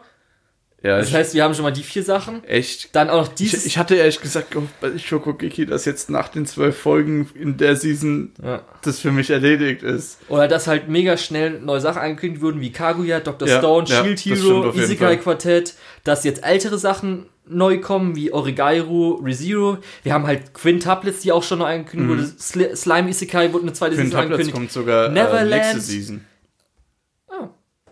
Ja, das heißt, wir haben schon mal die vier Sachen. Echt? Dann auch noch dieses... Ich, ich hatte ehrlich gesagt gehofft bei Shokugeki, dass jetzt nach den zwölf Folgen in der Season ja. das für mich erledigt ist. Oder dass halt mega schnell neue Sachen angekündigt wurden, wie Kaguya, Doktor Ja, Stone, ja, Shield Hero, Isekai Quartett. Dass jetzt ältere Sachen neu kommen, wie Origairu, ReZero. Wir haben halt Quintuplets, die auch schon neu angekündigt mhm. wurde. Sli- Slime Isekai wurde eine zweite Season angekündigt. Quintuplets kommt sogar Neverland. Äh, nächste Season.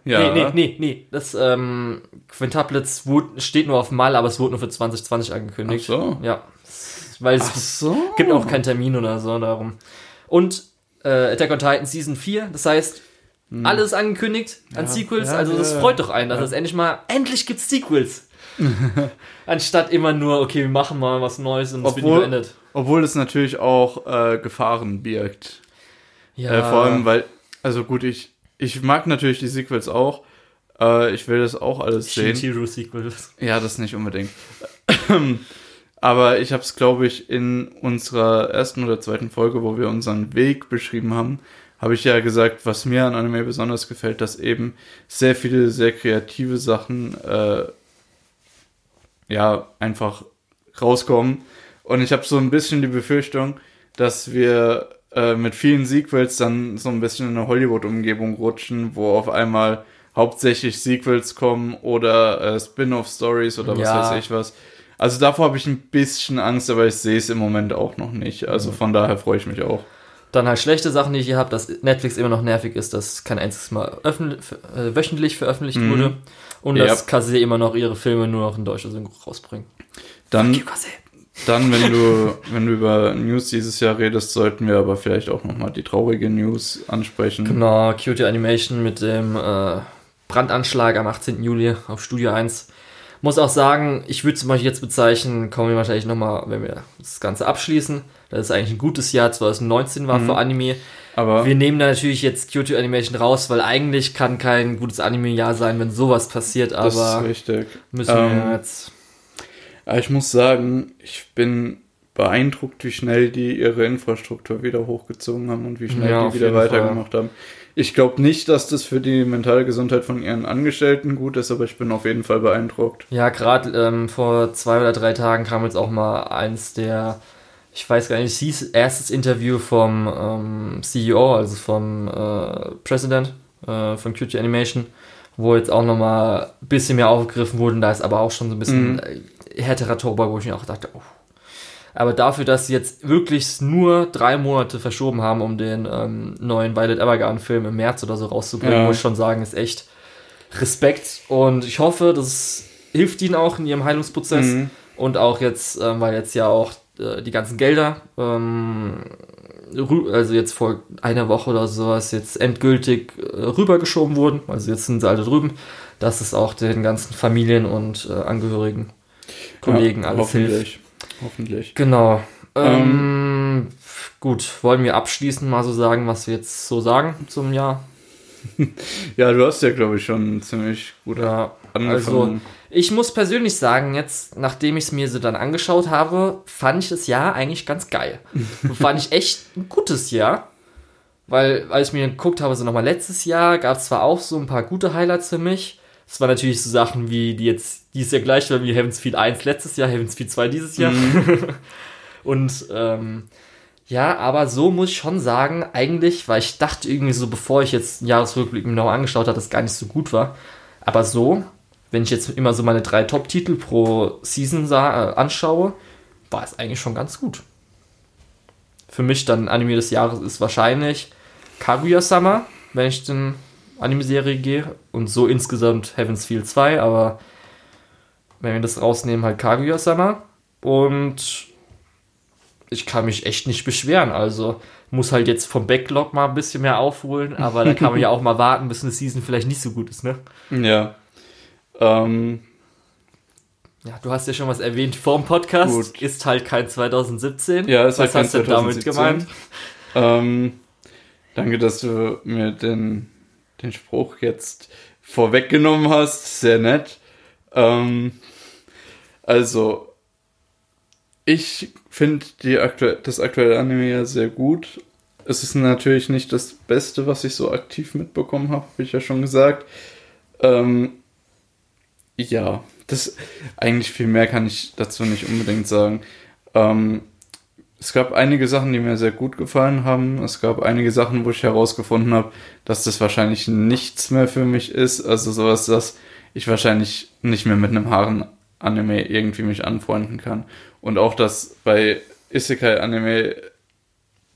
Ja. Nee, nee, nee, nee. Das ähm, Quintuplets wurde, steht nur auf Mal, aber es wurde nur für zwanzig zwanzig angekündigt. Ach so. Ja. Weil es Ach so. gibt auch keinen Termin oder so darum. Und äh, Attack on Titan Season vier, das heißt, hm. alles angekündigt an ja, Sequels. Ja, also das ja, freut doch einen, dass ja. es endlich mal, endlich gibt's Sequels. Anstatt immer nur, okay, wir machen mal was Neues und es wird nie beendet. Obwohl es natürlich auch äh, Gefahren birgt. Ja. Äh, vor allem, weil, also gut, ich Ich mag natürlich die Sequels auch. Äh, ich will das auch alles sehen. Shin-Hero-Sequels. Ja, das nicht unbedingt. Aber ich habe es, glaube ich, in unserer ersten oder zweiten Folge, wo wir unseren Weg beschrieben haben, habe ich ja gesagt, was mir an Anime besonders gefällt, dass eben sehr viele sehr kreative Sachen äh, ja einfach rauskommen. Und ich habe so ein bisschen die Befürchtung, dass wir mit vielen Sequels dann so ein bisschen in eine Hollywood-Umgebung rutschen, wo auf einmal hauptsächlich Sequels kommen oder äh, Spin-off-Stories oder was ja. weiß ich was. Also davor habe ich ein bisschen Angst, aber ich sehe es im Moment auch noch nicht. Also von daher freue ich mich auch. Dann halt schlechte Sachen, die ich hier habe, dass Netflix immer noch nervig ist, dass kein einziges Mal öffn- äh, wöchentlich veröffentlicht mhm. wurde und yep. dass Kase immer noch ihre Filme nur noch in deutscher Synchro rausbringen. Dann... Okay, Kase. Dann, wenn du, wenn du über News dieses Jahr redest, sollten wir aber vielleicht auch nochmal die traurige News ansprechen. Genau, Kyoto Animation mit dem äh, Brandanschlag am achtzehnten Juli auf Studio eins. Muss auch sagen, ich würde zum Beispiel jetzt bezeichnen, kommen wir wahrscheinlich nochmal, wenn wir das Ganze abschließen, dass es eigentlich ein gutes Jahr zwanzig neunzehn war mhm. für Anime. Aber wir nehmen da natürlich jetzt Kyoto Animation raus, weil eigentlich kann kein gutes Anime-Jahr sein, wenn sowas passiert, aber das ist richtig. Müssen ähm, wir jetzt... Ich muss sagen, ich bin beeindruckt, wie schnell die ihre Infrastruktur wieder hochgezogen haben und wie schnell ja, die wieder weitergemacht Fall. Haben. Ich glaube nicht, dass das für die mentale Gesundheit von ihren Angestellten gut ist, aber ich bin auf jeden Fall beeindruckt. Ja, gerade ähm, vor zwei oder drei Tagen kam jetzt auch mal eins der, ich weiß gar nicht, es hieß erstes Interview vom ähm, C E O, also vom äh, President äh, von Q T Animation, wo jetzt auch nochmal ein bisschen mehr aufgegriffen wurde. Da ist aber auch schon so ein bisschen... Mhm. härterer Torboy, wo ich mir auch dachte, oh. Aber dafür, dass sie jetzt wirklich nur drei Monate verschoben haben, um den ähm, neuen Violet Evergarden-Film im März oder so rauszubringen, ja. muss ich schon sagen, ist echt Respekt. Und ich hoffe, das hilft ihnen auch in ihrem Heilungsprozess. Mhm. Und auch jetzt, ähm, weil jetzt ja auch äh, die ganzen Gelder, ähm, rü- also jetzt vor einer Woche oder sowas, jetzt endgültig äh, rübergeschoben wurden. Also jetzt sind sie alle drüben. Das ist auch den ganzen Familien und äh, Angehörigen Kollegen, ja, alles hoffentlich. Hilft. Hoffentlich. Genau. Ähm, ähm, gut, wollen wir abschließend mal so sagen, was wir jetzt so sagen zum Jahr? Ja, du hast ja, glaube ich, schon ziemlich gut ja, angefangen. Also, ich muss persönlich sagen, jetzt, nachdem ich es mir so dann angeschaut habe, fand ich das Jahr eigentlich ganz geil. Fand ich echt ein gutes Jahr, weil, als ich mir geguckt habe, so nochmal letztes Jahr, gab es zwar auch so ein paar gute Highlights für mich. Es waren natürlich so Sachen wie, die jetzt dieses Jahr gleich waren wie Heaven's Feel eins letztes Jahr, Heaven's Feel zwei dieses Jahr. Mhm. Und ähm, ja, aber so muss ich schon sagen, eigentlich, weil ich dachte irgendwie so, bevor ich jetzt einen Jahresrückblick mir noch angeschaut habe, dass es gar nicht so gut war. Aber so, wenn ich jetzt immer so meine drei Top-Titel pro Season sah, äh, anschaue, war es eigentlich schon ganz gut. Für mich dann Anime des Jahres ist wahrscheinlich Kaguya-sama, wenn ich den Anime-Serie gehe, und so insgesamt Heaven's Feel zwei, aber wenn wir das rausnehmen, halt Kaguya-sama, und ich kann mich echt nicht beschweren, also muss halt jetzt vom Backlog mal ein bisschen mehr aufholen, aber da kann man ja auch mal warten, bis eine Season vielleicht nicht so gut ist, ne? Ja. Ähm. Ja, du hast ja schon was erwähnt vorm Podcast, gut. Ist halt kein zwanzig siebzehn. Ja, ist was halt kein zwanzig siebzehn. Was hast du damit gemeint? Ähm, danke, dass du mir den, den Spruch jetzt vorweggenommen hast, sehr nett. Ähm, also, ich finde aktu- das aktuelle Anime ja sehr gut. Es ist natürlich nicht das Beste, was ich so aktiv mitbekommen habe, habe ich ja schon gesagt. Ähm, ja, das eigentlich viel mehr kann ich dazu nicht unbedingt sagen. Ähm, es gab einige Sachen, die mir sehr gut gefallen haben. Es gab einige Sachen, wo ich herausgefunden habe, dass das wahrscheinlich nichts mehr für mich ist. Also sowas, dass ich wahrscheinlich nicht mehr mit einem Haaren Anime irgendwie mich anfreunden kann. Und auch, dass bei Isekai-Anime,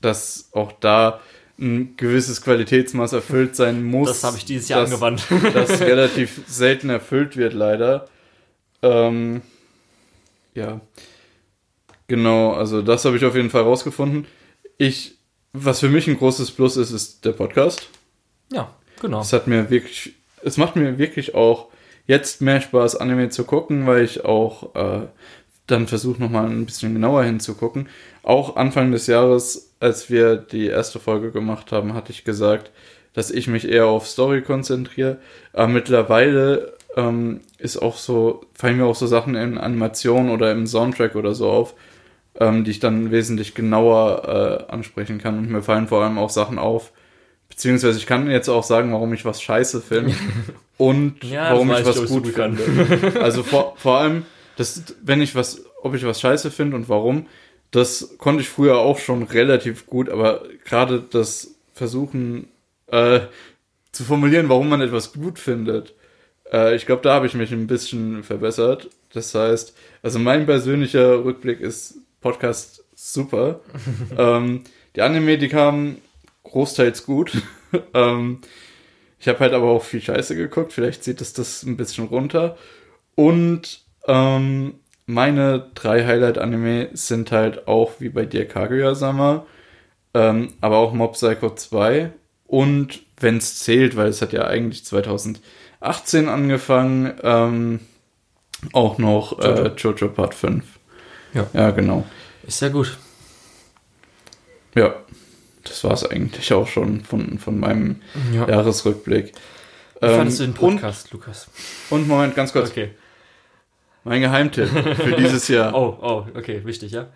dass auch da ein gewisses Qualitätsmaß erfüllt sein muss. Das habe ich dieses Jahr dass, angewandt. Das relativ selten erfüllt wird, leider. Ähm, ja. Genau, also das habe ich auf jeden Fall rausgefunden. Ich, was für mich ein großes Plus ist, ist der Podcast. Ja, genau. Es hat mir wirklich, es macht mir wirklich auch jetzt mehr Spaß, Anime zu gucken, weil ich auch äh, dann versuche, nochmal ein bisschen genauer hinzugucken. Auch Anfang des Jahres, als wir die erste Folge gemacht haben, hatte ich gesagt, dass ich mich eher auf Story konzentriere. Aber mittlerweile ähm, ist auch so, fallen mir auch so Sachen in Animation oder im Soundtrack oder so auf, ähm, die ich dann wesentlich genauer äh, ansprechen kann. Und mir fallen vor allem auch Sachen auf, beziehungsweise ich kann jetzt auch sagen, warum ich was scheiße finde und ja, warum ich was ich gut finde. Also vor, vor allem, das, wenn ich was, ob ich was scheiße finde und warum, das konnte ich früher auch schon relativ gut, aber gerade das Versuchen äh, zu formulieren, warum man etwas gut findet, äh, ich glaube, da habe ich mich ein bisschen verbessert. Das heißt, also mein persönlicher Rückblick ist Podcast super. ähm, die Anime, die kamen großteils gut. ähm, ich habe halt aber auch viel Scheiße geguckt. Vielleicht zieht es das ein bisschen runter. Und ähm, meine drei Highlight-Anime sind halt auch, wie bei dir, Kaguya-sama, ähm, aber auch Mob Psycho zwei. Und wenn es zählt, weil es hat ja eigentlich zwanzig achtzehn angefangen, ähm, auch noch äh, Jojo Part fünf. Ja. Ja, genau. Ist ja gut. Ja. Das war es eigentlich auch schon von, von meinem ja. Jahresrückblick. Wie ähm, fandest du den Podcast, und, Lukas? Und Moment, ganz kurz. Okay. Mein Geheimtipp für dieses Jahr. Oh, oh, okay, wichtig, ja?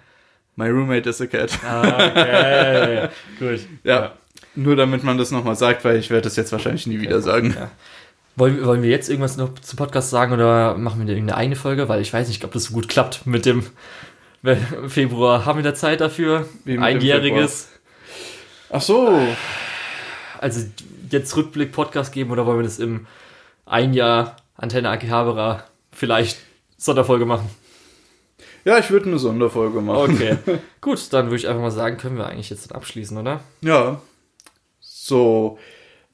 My roommate is a cat. Ah, okay, gut. Ja, ja, nur damit man das nochmal sagt, weil ich werde das jetzt wahrscheinlich nie wieder sagen. Ja. Wollen, wollen wir jetzt irgendwas noch zum Podcast sagen oder machen wir da irgendeine eigene Folge? Weil ich weiß nicht, ob das so gut klappt mit dem Februar. Haben wir da Zeit dafür? Einjähriges. Ach so. Also jetzt Rückblick-Podcast geben oder wollen wir das im ein Jahr Antenne Akihabara vielleicht Sonderfolge machen? Ja, ich würde eine Sonderfolge machen. Okay, gut, dann würde ich einfach mal sagen, können wir eigentlich jetzt abschließen, oder? Ja. So.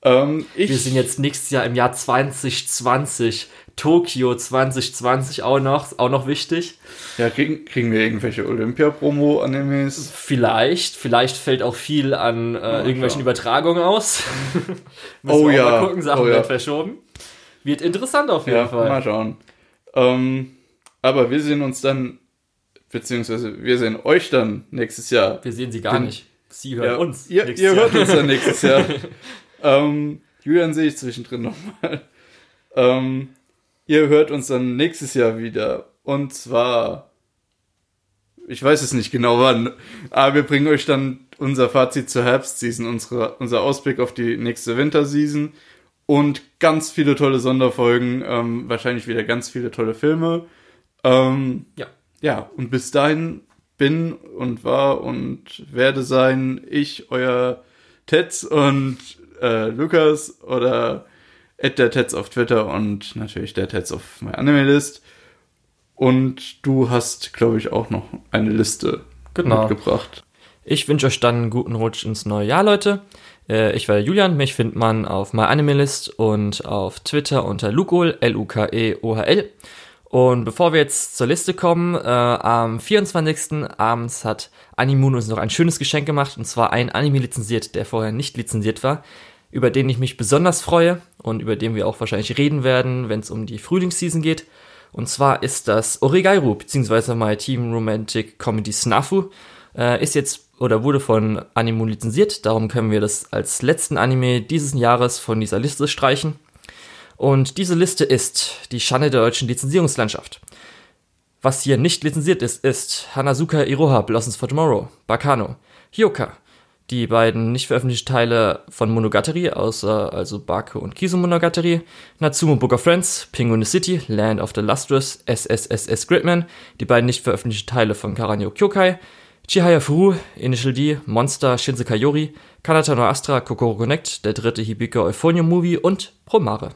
Ähm, ich wir sind jetzt nächstes Jahr im Jahr zwanzig zwanzig. Tokio zwanzig zwanzig auch noch, auch noch wichtig. Ja, kriegen, kriegen wir irgendwelche Olympia-Promo-Animes? Vielleicht, vielleicht fällt auch viel an äh, oh, irgendwelchen klar. Übertragungen aus. Müssen oh wir ja. mal gucken, Sachen oh, ja. werden verschoben. Wird interessant auf jeden ja, Fall. Mal schauen. Ähm, aber wir sehen uns dann, beziehungsweise wir sehen euch dann nächstes Jahr. Wir sehen sie gar Den, nicht. Sie hören ja, uns. Ihr, nächstes ihr Jahr. hört uns dann nächstes Jahr. ähm, Julian sehe ich zwischendrin nochmal. Ähm, Ihr hört uns dann nächstes Jahr wieder. Und zwar, ich weiß es nicht genau wann, aber wir bringen euch dann unser Fazit zur Herbstseason, unsere, unser Ausblick auf die nächste Winterseason und ganz viele tolle Sonderfolgen, ähm, wahrscheinlich wieder ganz viele tolle Filme. Ähm, ja. Ja, und bis dahin bin und war und werde sein ich, euer Tetz und äh, Lukas oder at der Tets auf Twitter und natürlich der Tets auf My Anime List. Und du hast, glaube ich, auch noch eine Liste genau. mitgebracht. Ich wünsche euch dann einen guten Rutsch ins neue Jahr, Leute. Ich war Julian, mich findet man auf MyAnimeList und auf Twitter unter Lukohl, L U K E O H L. Und bevor wir jetzt zur Liste kommen, äh, am vierundzwanzigsten abends hat Animune uns noch ein schönes Geschenk gemacht, und zwar ein Anime lizenziert, der vorher nicht lizenziert war, über den ich mich besonders freue und über den wir auch wahrscheinlich reden werden, wenn es um die Frühlingsseason geht. Und zwar ist das Oregairu, beziehungsweise My Team Romantic Comedy Snafu, äh, ist jetzt oder wurde von Animune lizenziert. Darum können wir das als letzten Anime dieses Jahres von dieser Liste streichen. Und diese Liste ist die Schande der deutschen Lizenzierungslandschaft. Was hier nicht lizenziert ist, ist Hanazuka Iroha Blossoms for Tomorrow, Bakano, Hyoka, die beiden nicht veröffentlichten Teile von Monogatari, außer also Baku und Kizu Monogatari, Natsume Book of Friends, Penguin City, Land of the Lustrous, S S S S Gridman, die beiden nicht veröffentlichten Teile von Karanjo Kyokai, Chihaya Furu, Initial D, Monster, Shinsekai Yori, Kanata no Astra, Kokoro Connect, der dritte Hibika Euphonium Movie und Promare.